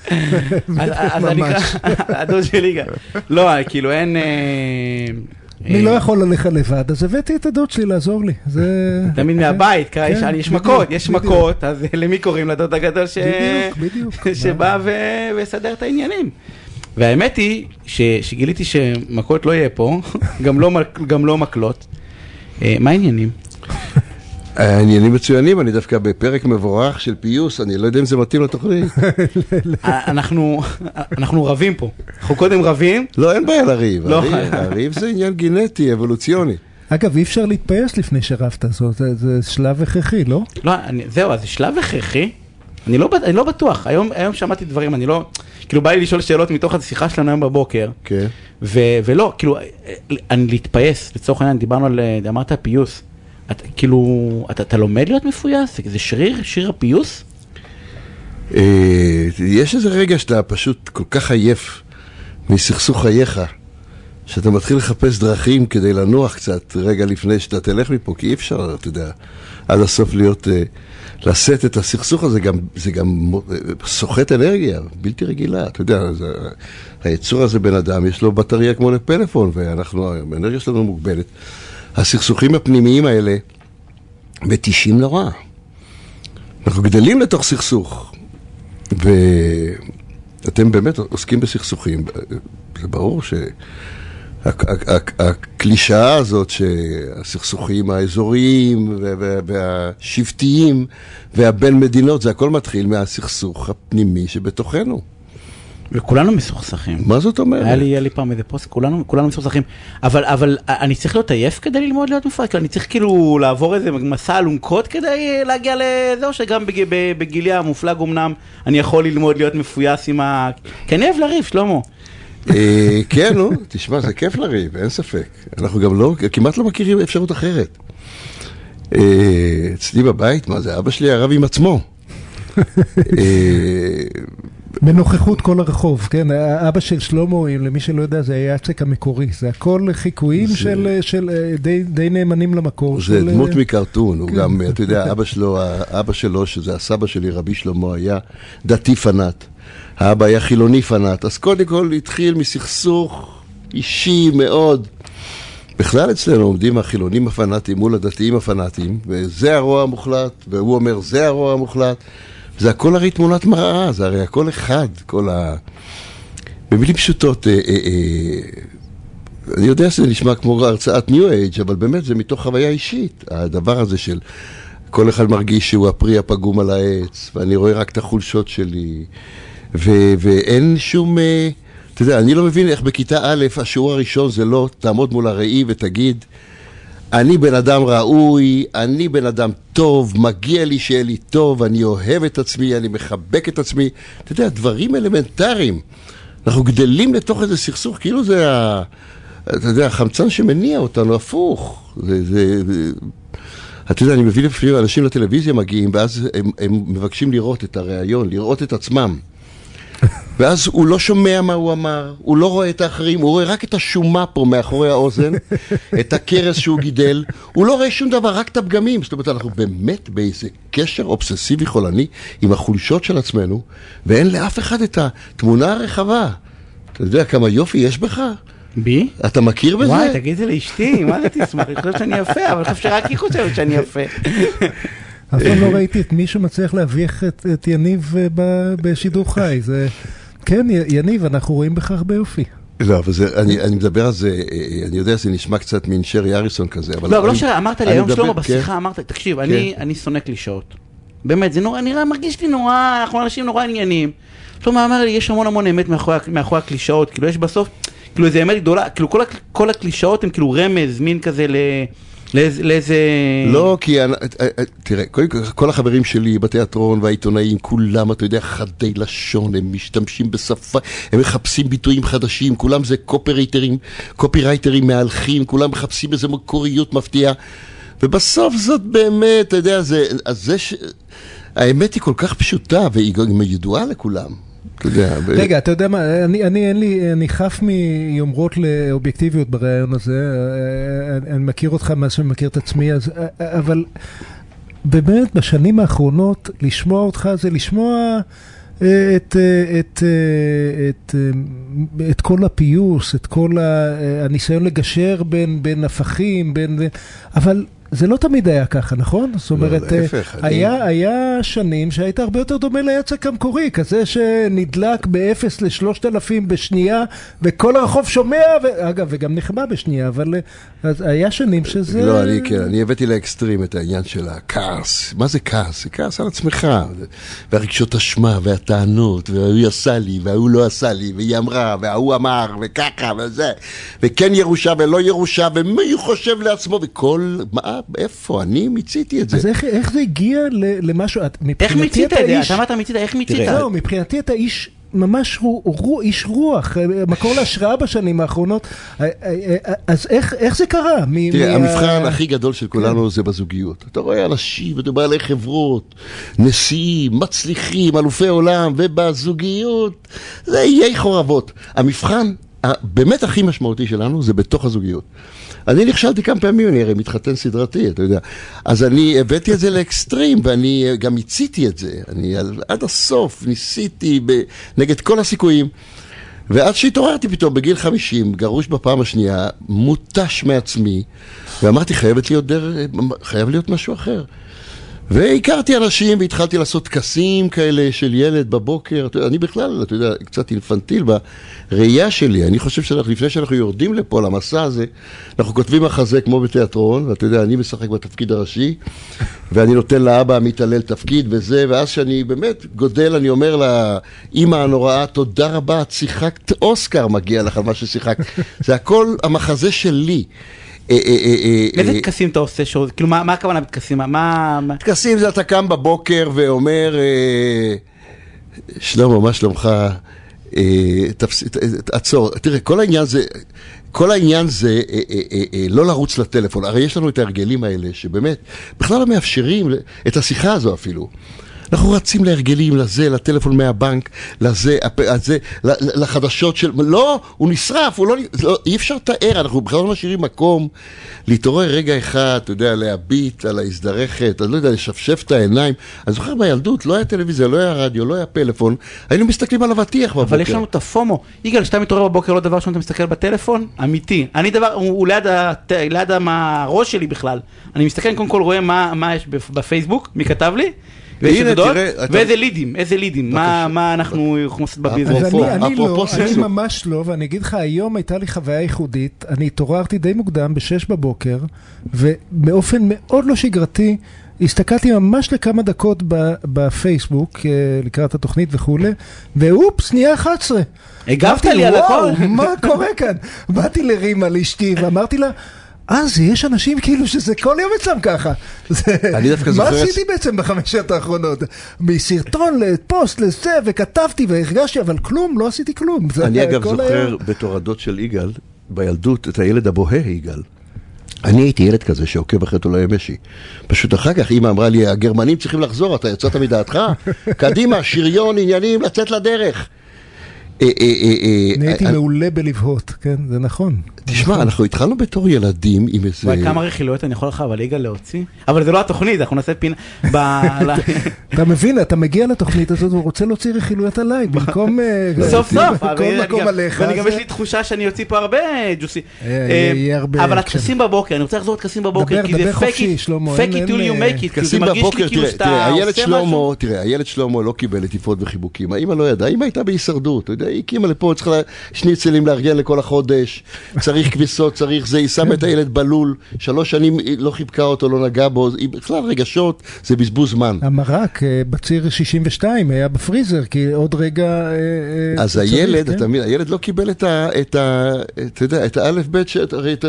ממש. הדוד שלי גם. לא, כאילו אין... אני לא יכול ללכת לבד, אז הבאתי את הדוד שלי לעזור לי. תמיד מהבית, יש מכות, יש מכות, אז למי קוראים? לדוד הגדול שבא ויסדר את העניינים. והאמת היא שגיליתי שמכות לא יהיה פה, גם לא מקלות. מה העניינים? העניינים מצוינים, אני דווקא בפרק מבורך של פיוס, אני לא יודע אם זה מתאים לתוכנית. אנחנו רבים פה. אנחנו קודם רבים. לא, אין בעיה לריב. הריב זה עניין גנטי, אבולוציוני. אגב, אי אפשר להתפייס לפני שרבת, זה שלב הכרחי, לא? לא, זהו, זה שלב הכרחי. אני לא בטוח. היום שמעתי דברים, אני לא... כאילו, בא לי לשאול שאלות מתוך השיחה שלנו היום בבוקר. כן. ולא, כאילו, להתפייס, לצורך העניין, דיברנו על, אמרת הפיוס. אתה, כאילו, אתה, אתה לומד להיות מפויס? זה שריר, שריר הפיוס? יש איזה רגע שאתה פשוט כל כך עייף מסכסוך חייך, שאתה מתחיל לחפש דרכים כדי לנוח קצת רגע לפני שאתה תלך מפה, כי אי אפשר, אתה יודע, עד הסוף להיות, לשאת את הסכסוך הזה, גם, זה גם סוחט אנרגיה, בלתי רגילה, אתה יודע, זה, היצור הזה בן אדם, יש לו בטריה כמו לפלאפון, ואנחנו, האנרגיה שלנו מוגבלת. הסכסוכים הפנימיים האלה בתשעים נורא. אנחנו גדלים לתוך סכסוך, ואתם באמת עוסקים בסכסוכים. זה ברור שהקלישאה הזאת שהסכסוכים האזוריים והשבטיים והבין מדינות, זה הכל מתחיל מהסכסוך הפנימי שבתוכנו. וכולנו מסוכסכים. מה זאת אומרת? היה לי, היה לי פעם איזה פוסט, כולנו, כולנו מסוכסכים. אבל, אבל אני צריך להיות עייף כדי ללמוד להיות מפרק, אני צריך כאילו לעבור איזה מסע אלונקות כדי להגיע לזה, או שגם בג, בגילי המופלג אמנם אני יכול ללמוד להיות מפויס עם ה... כי אני אוהב לריב, שלמה. כן, נו, תשמע, זה כיף לריב, אין ספק. אנחנו גם לא, כמעט לא מכירים אפשרות אחרת. אצלי בבית, מה זה? אבא שלי הרב עם עצמו. בנוכחות כל הרחוב, כן? האבא של שלמה, למי שלא יודע, זה היה הצק המקורי. זה הכל חיקויים של די נאמנים למקור. זה דמות מקרטון. הוא גם, אתה יודע, האבא שלו, שזה הסבא שלי, רבי שלמה, היה דתי פנאט. האבא היה חילוני פנאט. אז קודם כל התחיל מסכסוך אישי מאוד. בכלל אצלנו עומדים החילונים הפנאטים מול הדתיים הפנאטים, וזה הרוע המוחלט, והוא אומר, זה הרוע המוחלט. זה הכל הרי תמונת מראה, זה הרי הכל אחד, כל ה... במילים פשוטות, אה, אה, אה, אני יודע שזה נשמע כמו הרצאת ניו אייג', אבל באמת זה מתוך חוויה אישית, הדבר הזה של כל אחד מרגיש שהוא הפרי הפגום על העץ, ואני רואה רק את החולשות שלי, ו- ואין שום... אה, אתה יודע, אני לא מבין איך בכיתה א', השיעור הראשון זה לא, תעמוד מול הראי ותגיד... אני בן אדם ראוי, אני בן אדם טוב, מגיע לי שיהיה לי טוב, אני אוהב את עצמי, אני מחבק את עצמי. אתה יודע, דברים אלמנטריים. אנחנו גדלים לתוך איזה סכסוך, כאילו זה, ה, אתה יודע, החמצן שמניע אותנו, הפוך. זה, זה, אתה יודע, אני מביא לפעמים, אנשים לטלוויזיה מגיעים, ואז הם, הם מבקשים לראות את הרעיון, לראות את עצמם. ואז הוא לא שומע מה הוא אמר, הוא לא רואה את האחרים, הוא רואה רק את השומה פה מאחורי האוזן, את הקרס שהוא גידל, הוא לא רואה שום דבר, רק את הפגמים. זאת אומרת, אנחנו באמת באיזה קשר אובססיבי חולני עם החולשות של עצמנו, ואין לאף אחד את התמונה הרחבה. אתה יודע כמה יופי יש בך? בי? אתה מכיר בזה? וואי, תגיד זה לאשתי, מה זה תשמח? אני חושב שאני יפה, אבל אני חושב שרק היא חושבת שאני יפה. אף פעם לא ראיתי את מישהו מצליח להביך את יניב בשידור חי. כן, יניב, אנחנו רואים בכך ביופי. לא, אבל אני מדבר על זה, אני יודע, זה נשמע קצת מן שרי אריסון כזה. לא, לא שרי, אמרת לי היום שלמה בשיחה, אמרת, תקשיב, אני שונא קלישאות. באמת, זה נראה, מרגיש לי נורא, אנחנו אנשים נורא עניינים. שלמה אמר לי, יש המון המון אמת מאחורי הקלישאות, כאילו יש בסוף, כאילו איזה אמת גדולה, כאילו כל הקלישאות הם כאילו רמז, מין כזה ל... לאיזה... לא, כי... תראה, כל החברים שלי בתיאטרון והעיתונאים, כולם, אתה יודע, חדי לשון, הם משתמשים בשפה, הם מחפשים ביטויים חדשים, כולם זה קופירייטרים, קופירייטרים מהלכים, כולם מחפשים איזה מקוריות מפתיעה, ובסוף זאת באמת, אתה יודע, זה... האמת היא כל כך פשוטה, והיא ידועה לכולם. אתה יודע. רגע, אתה יודע מה, אני חף מיומרות לאובייקטיביות ברעיון הזה, אני מכיר אותך מה שאני מכיר את עצמי, אבל באמת בשנים האחרונות לשמוע אותך זה לשמוע את, את, את, את כל הפיוס, את כל הניסיון לגשר בין, בין הפכים, בין, אבל זה לא תמיד היה ככה, נכון? זאת אומרת, היה שנים שהיית הרבה יותר דומה ליצק המקורי, כזה שנדלק באפס לשלושת אלפים בשנייה, וכל הרחוב שומע, אגב, וגם נחמה בשנייה, אבל היה שנים שזה... לא, אני כן, אני הבאתי לאקסטרים את העניין של הכעס. מה זה כעס? זה כעס על עצמך, והרגשות אשמה, והטענות, והוא עשה לי, והוא לא עשה לי, והיא אמרה, והוא אמר, וככה, וזה, וכן ירושה, ולא ירושה, ומי חושב לעצמו, וכל... איפה? אני מיציתי את זה. אז איך, איך זה הגיע למשהו? איך מיצית את זה? אתה מה אתה מיצית? איך מיצית? לא, מבחינתי אתה איש ממש איש רוח, מקור להשראה בשנים האחרונות. אז איך, איך זה קרה? תראה, המבחן הכי גדול של כולנו זה בזוגיות. אתה רואה אנשים, אתה בעלי חברות, נשיאים, מצליחים, אלופי עולם, ובזוגיות זה יהיה חורבות. המבחן באמת הכי משמעותי שלנו זה בתוך הזוגיות. אני נכשלתי כמה פעמים, אני הרי מתחתן סדרתי, אתה יודע. אז אני הבאתי את זה לאקסטרים, ואני גם הציתי את זה. אני עד הסוף ניסיתי נגד כל הסיכויים, ועד שהתעוררתי פתאום בגיל חמישים, גרוש בפעם השנייה, מוטש מעצמי, ואמרתי, חייבת להיות דרך, חייב להיות משהו אחר. והכרתי אנשים והתחלתי לעשות טקסים כאלה של ילד בבוקר. אני בכלל, אתה יודע, קצת אינפנטיל בראייה שלי. אני חושב שלפני שאנחנו יורדים לפה למסע הזה, אנחנו כותבים מחזה כמו בתיאטרון, ואתה יודע, אני משחק בתפקיד הראשי, ואני נותן לאבא המתעלל תפקיד וזה, ואז שאני באמת גודל, אני אומר לאמא הנוראה, תודה רבה, שיחקת אוסקר, מגיע לך על מה ששיחק. זה הכל המחזה שלי. איזה תקסים אתה עושה? כאילו, מה הכוונה בתקסים? תקסים זה אתה קם בבוקר ואומר, שלמה, מה שלומך? עצור. תראה, כל העניין זה, כל העניין זה לא לרוץ לטלפון. הרי יש לנו את ההרגלים האלה שבאמת, בכלל לא מאפשרים את השיחה הזו אפילו. אנחנו רצים להרגלים, לזה, לטלפון מהבנק, לזה, לזה, לחדשות של... לא, הוא נשרף, הוא לא... לא אי אפשר תאר, אנחנו בכלל לא משאירים מקום להתעורר רגע אחד, אתה יודע, להביט על ההזדרכת, אני לא יודע, לשפשף את העיניים. אני זוכר בילדות, לא היה טלוויזיה, לא היה רדיו, לא היה פלאפון, היינו מסתכלים על הבטיח בבוקר. אבל יש לנו את הפומו. יגאל, שאתה מתעורר בבוקר, לא דבר שאתה מסתכל בטלפון, אמיתי. אני דבר, הוא ליד, ליד הראש שלי בכלל. אני מסתכל, קודם כל רואה מה, מה יש בפייסבוק, מי כתב לי. ואיזה לידים, איזה לידים, מה אנחנו חומסים בביזור. אני ממש לא, ואני אגיד לך, היום הייתה לי חוויה ייחודית, אני התעוררתי די מוקדם בשש בבוקר, ובאופן מאוד לא שגרתי, הסתכלתי ממש לכמה דקות בפייסבוק, לקראת התוכנית וכו', ואופס, נהיה אחת עשרה. הגבתי לי על הכל. מה קורה כאן? באתי לרימה לאשתי ואמרתי לה, אז יש אנשים כאילו שזה כל יום אצלם ככה. מה עשיתי בעצם בחמשת האחרונות? מסרטון לפוסט לזה וכתבתי והרגשתי, אבל כלום, לא עשיתי כלום. אני אגב זוכר בתורדות של יגאל, בילדות, את הילד הבוהה יגאל. אני הייתי ילד כזה שעוקב אחרת אולי משי. פשוט אחר כך אמא אמרה לי, הגרמנים צריכים לחזור, אתה יצאת מדעתך? קדימה, שריון, עניינים, לצאת לדרך. נהייתי מעולה בלבהות, כן, זה נכון. תשמע, אנחנו התחלנו בתור ילדים עם איזה... כמה רכילויות אני יכול לך, אבל יגאל להוציא? אבל זה לא התוכנית, אנחנו נעשה פינה... אתה מבין, אתה מגיע לתוכנית הזאת ורוצה להוציא רכילויות עליי, במקום... סוף סוף, ואני גם יש לי תחושה שאני אוציא פה הרבה ג'וסי. אבל התקסים בבוקר, אני רוצה לחזור לתקסים בבוקר, כי זה פקי, פקי תול יו מייקי, כי זה מרגיש לי כאילו שאתה עושה משהו. תראה, הילד שלמה לא קיבל עטיפות וחיבוקים, האמא לא ידעה, האמא הייתה בהישרדות, היא קימה לפה, צריכה שניצלים לארגן לכל החודש, צריך כביסות, צריך זה, היא שמה את הילד בלול, שלוש שנים לא חיבקה אותו, לא נגע בו, היא בכלל רגשות, זה בזבוז זמן. המרק בציר שישים ושתיים היה בפריזר, כי עוד רגע... אז הילד, הילד לא קיבל את האלף בית,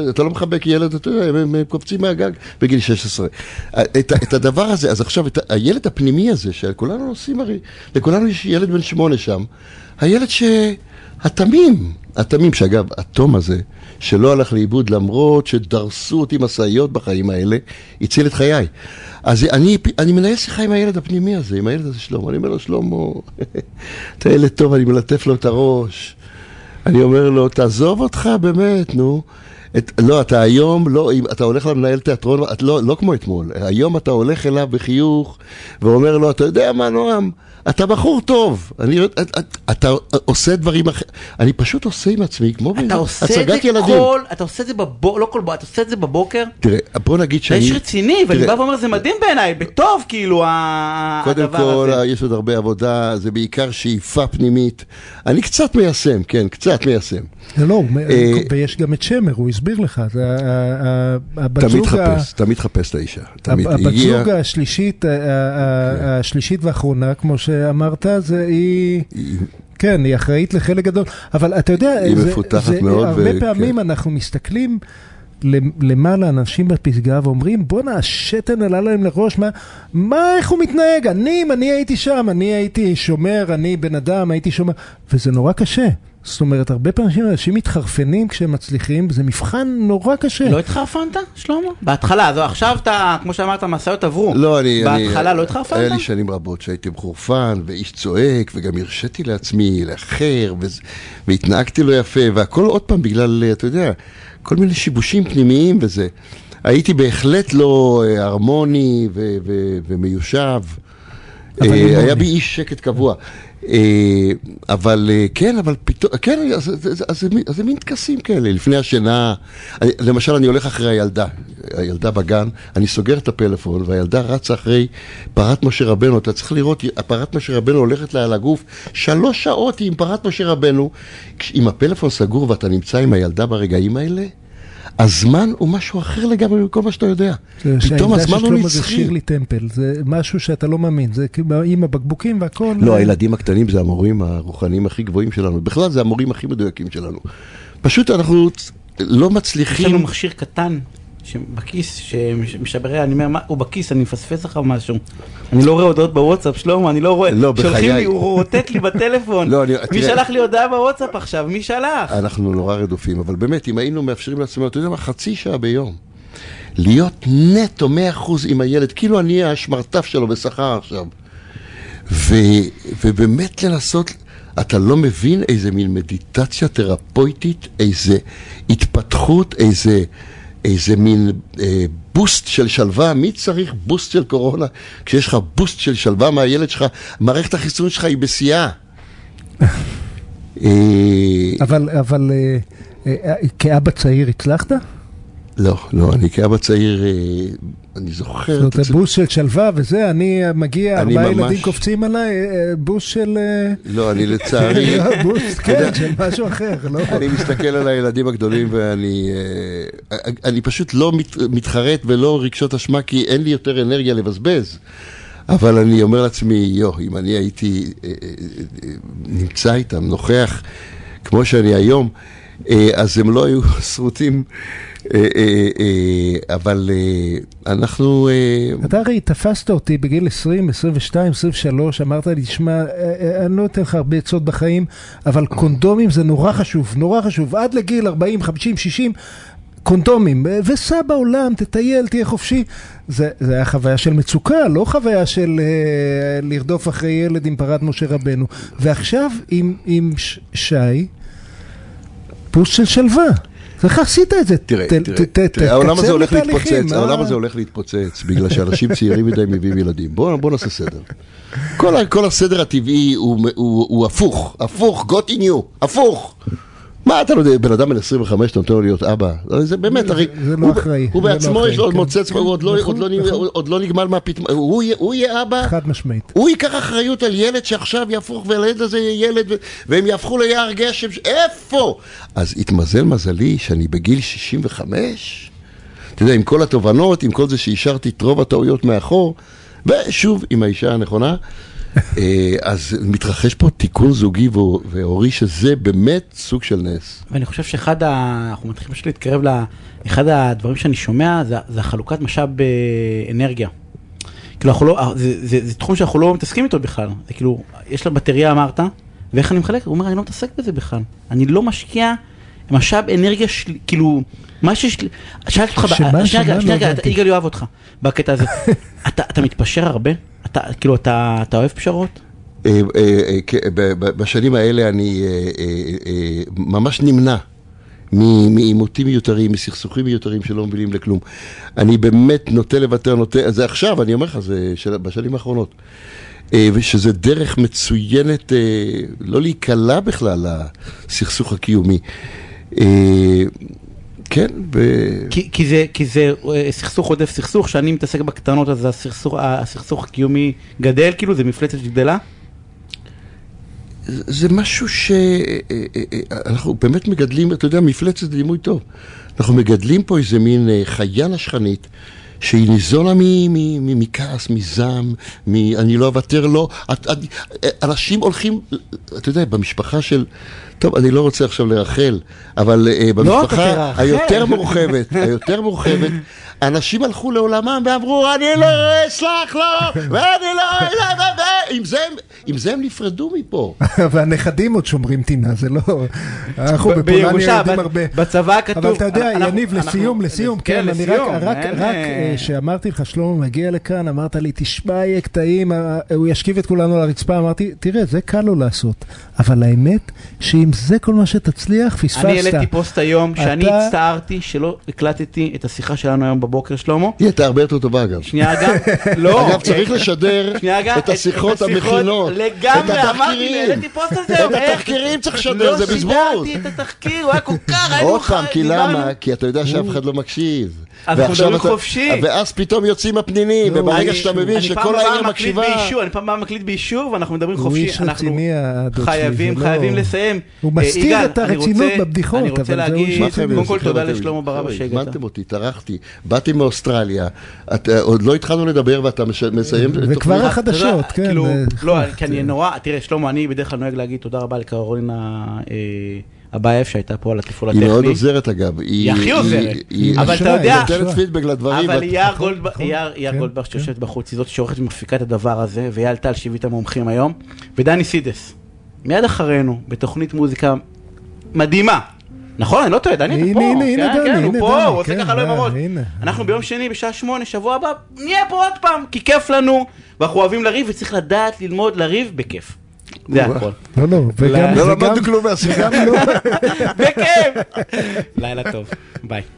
אתה לא מחבק ילד, הם קופצים מהגג בגיל שש עשרה. את הדבר הזה, אז עכשיו, הילד הפנימי הזה, שכולנו עושים הרי, לכולנו יש ילד בן שמונה שם, הילד שהתמים, התמים שאגב, התום הזה, שלא הלך לאיבוד למרות שדרסו אותי מסעיות בחיים האלה, הציל את חיי. אז אני, אני מנהל שיחה עם הילד הפנימי הזה, עם הילד הזה שלמה. אני אומר לו, שלמה, אתה ילד טוב, אני מלטף לו את הראש. אני אומר לו, תעזוב אותך באמת, נו. את, לא, אתה היום, לא, אתה הולך למנהל תיאטרון, את לא, לא כמו אתמול. היום אתה הולך אליו בחיוך, ואומר לו, אתה יודע מה, נועם? אתה בחור טוב. אני, את, את, את, אתה עושה דברים אחרים. אני פשוט עושה עם עצמי, כמו בן הצגת ילדים. כל, אתה עושה את זה בבוקר, לא כל בוקר, אתה עושה את זה בבוקר. תראה, בוא נגיד שאני... זה יש רציני, ואני בא ואומר, זה מדהים בעיניי, בטוב, כאילו, הדבר הזה. קודם כל, יש עוד הרבה עבודה, זה בעיקר שאיפה פנימית. אני קצת מיישם, כן, קצת מיישם. לא, ויש גם את שמר, הוא הסביר לך. תמיד חפש, תמיד חפש את האישה. הבת זוג השלישית, השלישית והאחרונה, כמו ש... שאמרת, זה היא... כן, היא אחראית לחלק גדול, אבל אתה יודע, היא זה, מפותחת זה, מאוד. הרבה ו... פעמים כן. אנחנו מסתכלים למעלה אנשים בפסגה ואומרים, בוא נה, השתן עלה להם לראש, מה, מה, איך הוא מתנהג? אני, אני הייתי שם, אני הייתי שומר, אני בן אדם, הייתי שומר, וזה נורא קשה. זאת אומרת, הרבה פעמים אנשים מתחרפנים כשהם מצליחים, זה מבחן נורא קשה. לא התחרפנת, שלמה? בהתחלה, זו עכשיו אתה, כמו שאמרת, מסעות עברו. לא, אני... בהתחלה אני, לא התחרפנת? היה לי שנים רבות שהייתי בחורפן, ואיש צועק, וגם הרשיתי לעצמי, לאחר, ו... והתנהגתי לו יפה, והכל עוד פעם בגלל, אתה יודע, כל מיני שיבושים פנימיים וזה. הייתי בהחלט לא הרמוני ו... ו... ומיושב. אה, היה בי איש שקט קבוע. אבל כן, אבל פתאום, כן, אז זה מין תקסים כאלה, לפני השינה, למשל אני הולך אחרי הילדה, הילדה בגן, אני סוגר את הפלאפון, והילדה רצה אחרי פרת משה רבנו, אתה צריך לראות, פרת משה רבנו הולכת לה על הגוף, שלוש שעות היא עם פרת משה רבנו, אם הפלאפון סגור ואתה נמצא עם הילדה ברגעים האלה, הזמן הוא משהו אחר לגמרי מכל מה שאתה יודע. פתאום הזמן הוא נצחי. זה שיר לי טמפל, זה משהו שאתה לא מאמין, זה עם הבקבוקים והכל. לא, הילדים הקטנים זה המורים הרוחניים הכי גבוהים שלנו, בכלל זה המורים הכי מדויקים שלנו. פשוט אנחנו לא מצליחים... יש לנו מכשיר קטן בכיס, שמשבריה, אני אומר, הוא בכיס, אני מפספס אחר משהו. אני לא רואה הודעות בוואטסאפ, שלמה, אני לא רואה. לא, בחיי. הוא רוטט לי בטלפון. מי שלח לי הודעה בוואטסאפ עכשיו? מי שלח? אנחנו נורא רדופים, אבל באמת, אם היינו מאפשרים לעצמנו, אתה יודע מה, חצי שעה ביום, להיות נטו מאה אחוז עם הילד, כאילו אני השמרטף שלו בשכר עכשיו. ובאמת לנסות... אתה לא מבין איזה מין מדיטציה תרפויטית, איזה התפתחות, איזה... איזה מין אה, בוסט של שלווה, מי צריך בוסט של קורונה? כשיש לך בוסט של שלווה מהילד שלך, מערכת החיסון שלך היא בשיאה. אה... אבל, אבל אה, אה, כאבא צעיר הצלחת? לא, לא, אני כאבא צעיר, אה, אני זוכר... זאת אומרת, בוסט של שלווה וזה, אני מגיע, אני ארבעה ממש... ילדים קופצים עליי, אה, בוסט של... אה... לא, אני לצערי... לא, בוסט, כן, של משהו אחר, לא? אני מסתכל על הילדים הגדולים ואני... אה, אני פשוט לא מת, מתחרט ולא רגשות אשמה, כי אין לי יותר אנרגיה לבזבז. אבל אני אומר לעצמי, יו, אם אני הייתי אה, אה, אה, נמצא איתם, נוכח, כמו שאני היום, אה, אז הם לא היו שרוטים... אבל אנחנו... אתה הרי תפסת אותי בגיל עשרים, עשרים ושתיים, עשרים ושלוש, אמרת לי, תשמע, אני לא אתן לך הרבה עצות בחיים, אבל קונדומים זה נורא חשוב, נורא חשוב, עד לגיל ארבעים, חמישים, שישים, קונדומים, וסע בעולם, תטייל, תהיה חופשי. זה היה חוויה של מצוקה, לא חוויה של לרדוף אחרי ילד עם פרת משה רבנו. ועכשיו עם שי, פוס של שלווה. איך עשית את זה? תראה, תראה, העולם הזה הולך להתפוצץ, העולם הזה הולך להתפוצץ, בגלל שאנשים צעירים מדי מביאים ילדים. בואו נעשה סדר. כל הסדר הטבעי הוא הפוך, הפוך, got in you, הפוך. מה אתה יודע, בן אדם בן עשרים וחמש, אתה נותן לו להיות אבא. זה באמת, הרי... זה לא אחראי. הוא בעצמו יש לו עוד מוצץ, הוא עוד לא נגמל מהפתמה. הוא יהיה אבא... חד משמעית. הוא ייקח אחריות על ילד שעכשיו יהפוך, והילד הזה יהיה ילד, והם יהפכו ליער גשם. איפה? אז התמזל מזלי שאני בגיל שישים וחמש, אתה יודע, עם כל התובנות, עם כל זה שהשארתי את רוב הטעויות מאחור, ושוב, עם האישה הנכונה, אז מתרחש פה תיקון זוגי והורי שזה באמת סוג של נס. ואני חושב שאחד, אנחנו מתחילים להתקרב לאחד הדברים שאני שומע, זה החלוקת משאב באנרגיה. זה תחום שאנחנו לא מתעסקים איתו בכלל. זה כאילו, יש לה בטריה אמרת, ואיך אני מחלק? הוא אומר, אני לא מתעסק בזה בכלל. אני לא משקיע משאב אנרגיה, כאילו, מה שיש... שאלת אותך... שנייה, שנייה, יגאל יאהב אותך בקטע הזה. אתה מתפשר הרבה? כאילו, אתה אוהב פשרות? בשנים האלה אני ממש נמנע מעימותים מיותרים, מסכסוכים מיותרים שלא מובילים לכלום. אני באמת נוטה לוותר, נוטה... זה עכשיו, אני אומר לך, זה בשנים האחרונות. ושזה דרך מצוינת לא להיקלה בכלל לסכסוך הקיומי. כן, ו... כי, כי זה, כי זה סכסוך עודף סכסוך, שאני מתעסק בקטנות, אז הסכסוך, הסכסוך הקיומי גדל, כאילו, זה מפלצת שגדלה? זה משהו שאנחנו באמת מגדלים, אתה יודע, מפלצת לימוי טוב. אנחנו מגדלים פה איזה מין חיה נשכנית, שהיא ניזונה מכעס, מזעם, אני לא אוותר לו. אנשים הולכים, אתה יודע, במשפחה של, טוב, אני לא רוצה עכשיו לרחל, אבל במשפחה היותר מורחבת, היותר מורחבת, אנשים הלכו לעולמם ואמרו, אני לא אסלח לו, ואני לא... עם זה הם נפרדו מפה. והנכדים עוד שומרים טינה, זה לא... אנחנו בפולניה ילדים הרבה. בצבא כתוב... אבל אתה יודע, יניב, לסיום, לסיום, כן, אני רק... שאמרתי לך, שלמה מגיע לכאן, אמרת לי, תשמע יהיה קטעים, הוא ישכיב את כולנו לרצפה, אמרתי, תראה, זה קל לו לעשות. אבל האמת, שאם זה כל מה שתצליח, פספסת. אני העליתי פוסט היום, שאני הצטערתי, שלא הקלטתי את השיחה שלנו היום בבוקר, שלמה. היא הייתה הרבה יותר טובה, אגב. שנייה, אגב, לא. אגב, צריך לשדר את השיחות המכינות. לגמרי, אמרתי לי, העליתי פוסט הזה. את התחקירים צריך לשדר, זה בזבוז. לא שידעתי את התחקיר, הוא היה כל כך... עוד פעם, כי למה? כי אתה יודע שאף אחד לא מקשיב. ועכשיו אתה... ואז פתאום יוצאים הפנינים, וברגע שאתה מבין שכל העיר מקשיבה... אני פעם באה מקליט באישור, ואנחנו מדברים חופשי, אנחנו חייבים, חייבים לסיים. הוא מסתיר את הרצינות בבדיחות. אני רוצה להגיד, קודם כל תודה לשלמה ברבא שהגעת. הזמנתם אותי, תרחתי, באתי מאוסטרליה, עוד לא התחלנו לדבר ואתה מסיים... וכבר החדשות, כן. לא, כי אני נורא, תראה, שלמה, אני בדרך כלל נוהג להגיד תודה רבה לקרולינה... הבעיה שהייתה פה על התפעול הטכני. היא מאוד עוזרת אגב. היא הכי עוזרת. אבל אתה יודע... היא נותנת פידבק לדברים. אבל יער גולדברג שיושבת בחוץ, היא זאת שעורכת ומפיקה את הדבר הזה, והיא עלתה על שבעית המומחים היום. ודני סידס, מיד אחרינו, בתוכנית מוזיקה מדהימה. נכון? אני לא טועה, דני אתה פה. הנה, הנה, דני. הוא פה, הוא עושה ככה לא עם הראש. אנחנו ביום שני, בשעה שמונה, שבוע הבא, נהיה פה עוד פעם, כי כיף לנו, ואנחנו אוהבים לריב, וצריך לדעת ללמוד לריב בכיף. זה הכל. לא, לא. לא למדנו כלום מהשיחה. בכיף. לילה טוב. ביי.